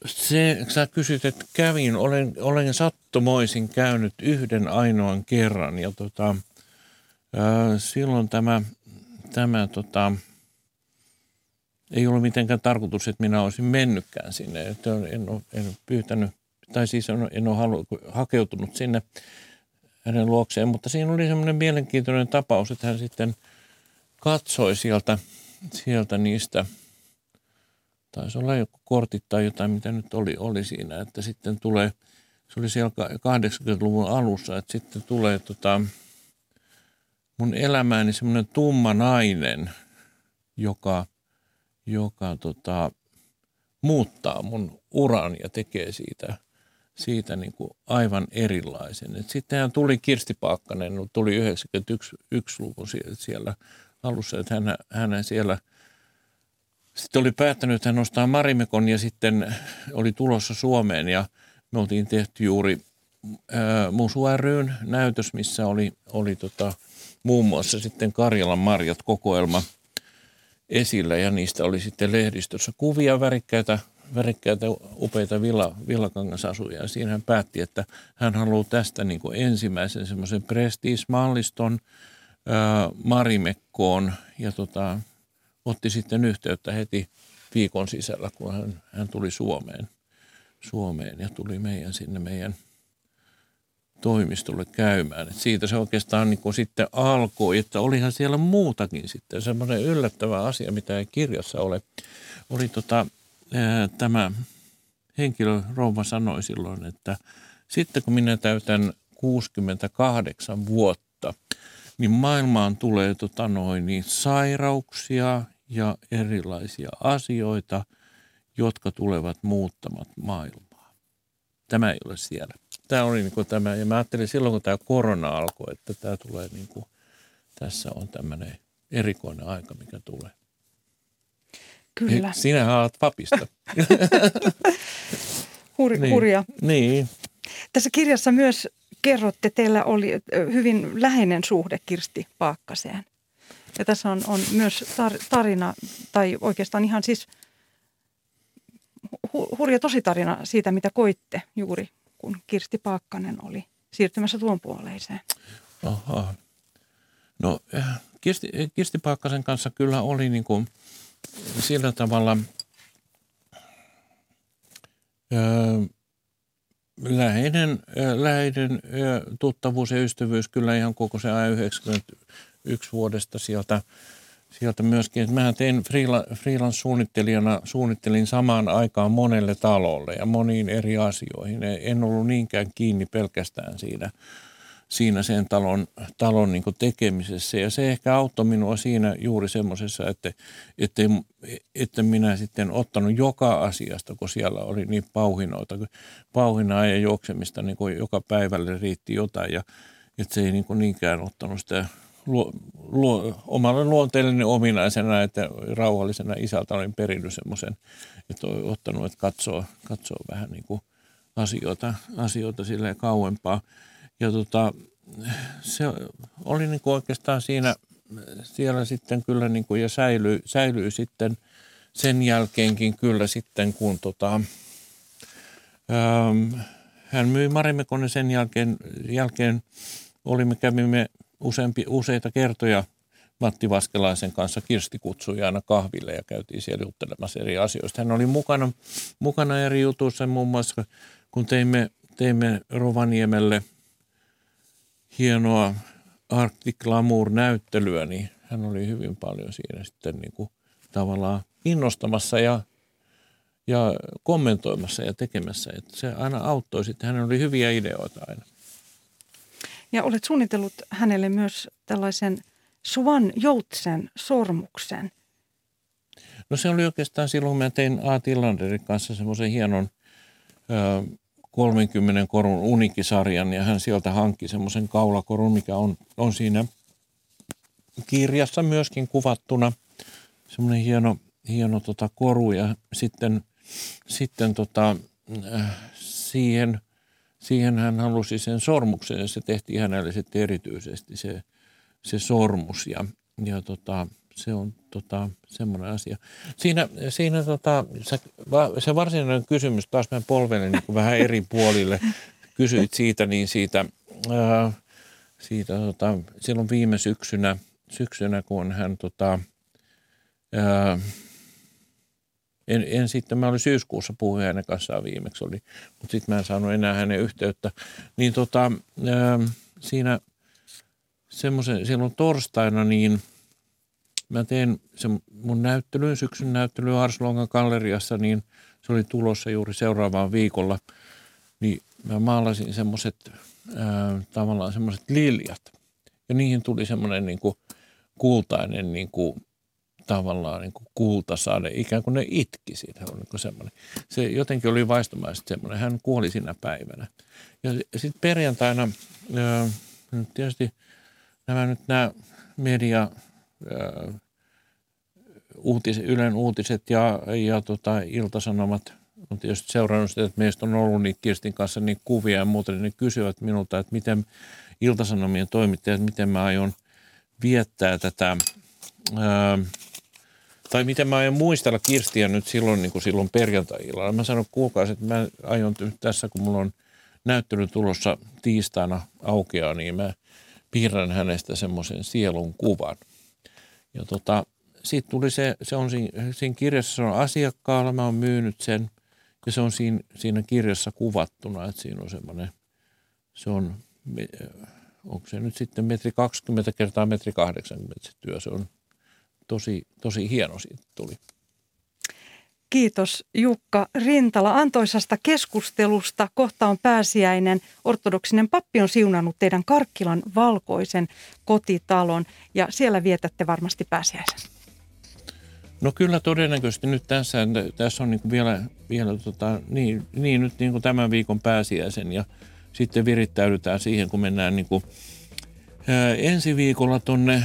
Se, sä kysyt, että kävin, olen, olen sattumoisin käynyt yhden ainoan kerran ja tota, ää, silloin tämä, tämä tota, ei ollut mitenkään tarkoitus, että minä olisin mennytkään sinne, että en ole, en ole pyytänyt, tai siis en ole, en ole halu, hakeutunut sinne hänen luokseen, mutta siinä oli semmoinen mielenkiintoinen tapaus, että hän sitten katsoi sieltä, sieltä niistä. Taisi olla joku kortit tai jotain, mitä nyt oli, oli siinä, että sitten tulee, se oli siellä kahdeksankymmentäluvun alussa, että sitten tulee tota, mun elämääni semmoinen tumma nainen, joka, joka tota, muuttaa mun uran ja tekee siitä, siitä niin kuin aivan erilaisen. Et sittenhän tuli Kirsti Paakkanen, tuli yhdeksänkymmentäyksi luvun siellä alussa, että hän, hän siellä... Sitten oli päättänyt, että hän ostaa Marimekon ja sitten oli tulossa Suomeen ja me oltiin tehty juuri ää, Musuäryyn näytös, missä oli, oli tota, muun muassa sitten Karjalan marjat kokoelma esillä ja niistä oli sitten lehdistössä kuvia, värikkäitä, värikkäitä upeita villa, villakangasasuja. Ja siinä hän päätti, että hän haluaa tästä niin kuin ensimmäisen semmoisen prestiismalliston ää, Marimekkoon ja tota... Otti sitten yhteyttä heti viikon sisällä, kun hän, hän tuli Suomeen, Suomeen ja tuli meidän sinne meidän toimistolle käymään. Et siitä se oikeastaan niin kuin sitten alkoi, että olihan siellä muutakin sitten. Semmoinen yllättävä asia, mitä ei kirjassa ole, oli tota, ää, tämä henkilö, rouva sanoi silloin, että sitten kun minä täytän kuusikymmentäkahdeksan vuotta, niin maailmaan tulee tota noin, niin sairauksia ja erilaisia asioita, jotka tulevat muuttamaan maailmaa. Tämä ei ole siellä. Tämä oli niin kuin tämä, ja mä ajattelin silloin, kun tämä korona alkoi, että tämä tulee niin kuin, tässä on tämmöinen erikoinen aika, mikä tulee. Kyllä. He, sinähän olet papista. Hurja. Niin. niin. Tässä kirjassa myös... Kerrotte, teillä oli hyvin läheinen suhde Kirsti Paakkaseen. Ja tässä on, on myös tarina, tai oikeastaan ihan siis hu, hurja tositarina siitä, mitä koitte juuri, kun Kirsti Paakkanen oli siirtymässä tuon puoleiseen. Aha. No Kirsti, Kirsti Paakkasen kanssa kyllä oli niin kuin sillä tavalla... Öö, Läheinen, läheinen tuttavuus ja ystävyys kyllä ihan koko se ajan yhdeksänkymmentäyksi vuodesta sieltä, sieltä myöskin. Että mähän tein freelance-suunnittelijana, suunnittelin samaan aikaan monelle talolle ja moniin eri asioihin. En ollut niinkään kiinni pelkästään siinä, siinä sen talon, talon niin kuin tekemisessä. Ja se ehkä auttoi minua siinä juuri semmoisessa, että, että, että minä sitten ottanut joka asiasta, kun siellä oli niin pauhinoita. Pauhinaa ja juoksemista niin kuin joka päivälle riitti jotain. Ja että se ei niin kuin niinkään ottanut sitä luo, luo, omalle luonteellinen ominaisena, että rauhallisena isältä olin perinnyt semmoisen, että olen ottanut, että katsoo, katsoo vähän niin kuin asioita, asioita silleen kauempaa. Ja tota, se oli niin kuin oikeastaan siinä, siellä sitten kyllä niin kuin ja säilyy, säilyy sitten sen jälkeenkin kyllä sitten, kun tota, ähm, hän myi Marimekon ja sen jälkeen, jälkeen olimme, kävimme useampi, useita kertoja Matti Vaskelaisen kanssa. Kirsti kutsui aina kahville ja käytiin siellä juttelemassa eri asioista. Hän oli mukana, mukana eri jutuissa muun muassa, kun teimme, teimme Rovaniemelle hienoa Arctic Glamour-näyttelyä, niin hän oli hyvin paljon siinä sitten niin kuin tavallaan innostamassa ja, ja kommentoimassa ja tekemässä. Että se aina auttoi sitten. Hänellä oli hyviä ideoita aina. Ja olet suunnitellut hänelle myös tällaisen Swan Joutsen sormuksen. No se oli oikeastaan silloin, mä tein A. Tillanderin kanssa semmoisen hienon... Öö, kolmenkymmenen korun unikisarjan ja hän sieltä hankki semmoisen kaulakorun, mikä on, on siinä kirjassa myöskin kuvattuna. Semmoinen hieno, hieno tota koru ja sitten, sitten tota, siihen, siihen hän halusi sen sormuksen ja se tehtiin hänelle sitten erityisesti se, se sormus ja, ja tota, se on tota, semmoinen asia. Siinä, siinä tota, se, se varsinainen kysymys, taas mä polvelen niin vähän eri puolille, kysyit siitä, niin siitä, ää, siitä tota, silloin viime syksynä, syksynä kun hän tota, ää, En, en sitten, mä olin syyskuussa puhuin hänen kanssaan viimeksi, oli, mutta sitten mä en saanut enää hänen yhteyttä. Niin tota, ää, siinä semmoisen, silloin torstaina, niin mä tein se mun näyttelyyn, syksyn näyttelyyn Arsluongan galleriassa, niin se oli tulossa juuri seuraavaan viikolla. Niin mä maalasin semmoiset, tavallaan semmoiset liljat. Ja niihin tuli semmoinen niin kuin kultainen niin kuin, tavallaan niin kuin kultasade, ikään kuin ne itki siitä. On niin semmoinen. Se jotenkin oli vaistomaisesti semmoinen. Hän kuoli sinä päivänä. Ja sitten perjantaina, öö, tietysti nämä nyt nämä media, öö, uutiset, Ylen uutiset ja, ja tota, Iltasanomat on tietysti seurannut sitä, että meistä on ollut niitä Kirstin kanssa niitä kuvia ja muuta, niin ne kysyvät minulta, että miten Iltasanomien toimittajat, miten mä aion viettää tätä öö, tai miten mä aion muistella Kirstiä nyt silloin, niin kuin silloin perjantai-illalla. Mä sanon, kuulkaas, että mä aion nyt tässä, kun mulla on näyttely tulossa tiistaina aukeaa, niin mä piirrän hänestä semmoisen sielun kuvan. Ja tota, siitä tuli se, se on siinä, siinä kirjassa, se on asiakkaalla, mä oon myynyt sen, ja se on siinä, siinä kirjassa kuvattuna, että siinä on semmoinen, se on, onko se nyt sitten metri kaksikymmentä kertaa metri kahdeksankymmentä se työ, se on. Tosi, tosi hieno siitä tuli. Kiitos Jukka Rintala antoisasta keskustelusta. Kohta on pääsiäinen. Ortodoksinen pappi on siunannut teidän Karkkilan valkoisen kotitalon ja siellä vietätte varmasti pääsiäisen. No kyllä todennäköisesti nyt tässä, tässä on niin kuin vielä, vielä tota, niin, niin nyt niin kuin tämän viikon pääsiäisen ja sitten virittäydytään siihen, kun mennään niin kuin, ää, ensi viikolla tonne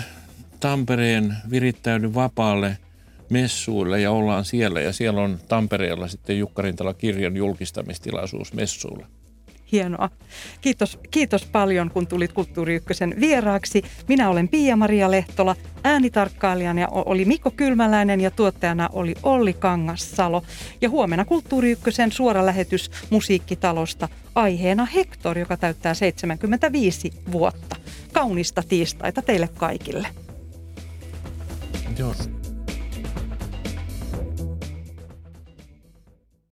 Tampereen virittäydy vapaalle messuille ja ollaan siellä. Ja siellä on Tampereella sitten Jukka Rintala kirjan julkistamistilaisuus messuilla. Hienoa. Kiitos, kiitos paljon, kun tulit Kulttuuri-Ykkösen vieraaksi. Minä olen Pia-Maria Lehtola. Äänitarkkailijana oli Mikko Kylmäläinen ja tuottajana oli Olli Kangassalo. Ja huomenna Kulttuuri-Ykkösen suora lähetys Musiikkitalosta aiheena Hector, joka täyttää seitsemänkymmentäviisi vuotta. Kaunista tiistaita teille kaikille. Dios.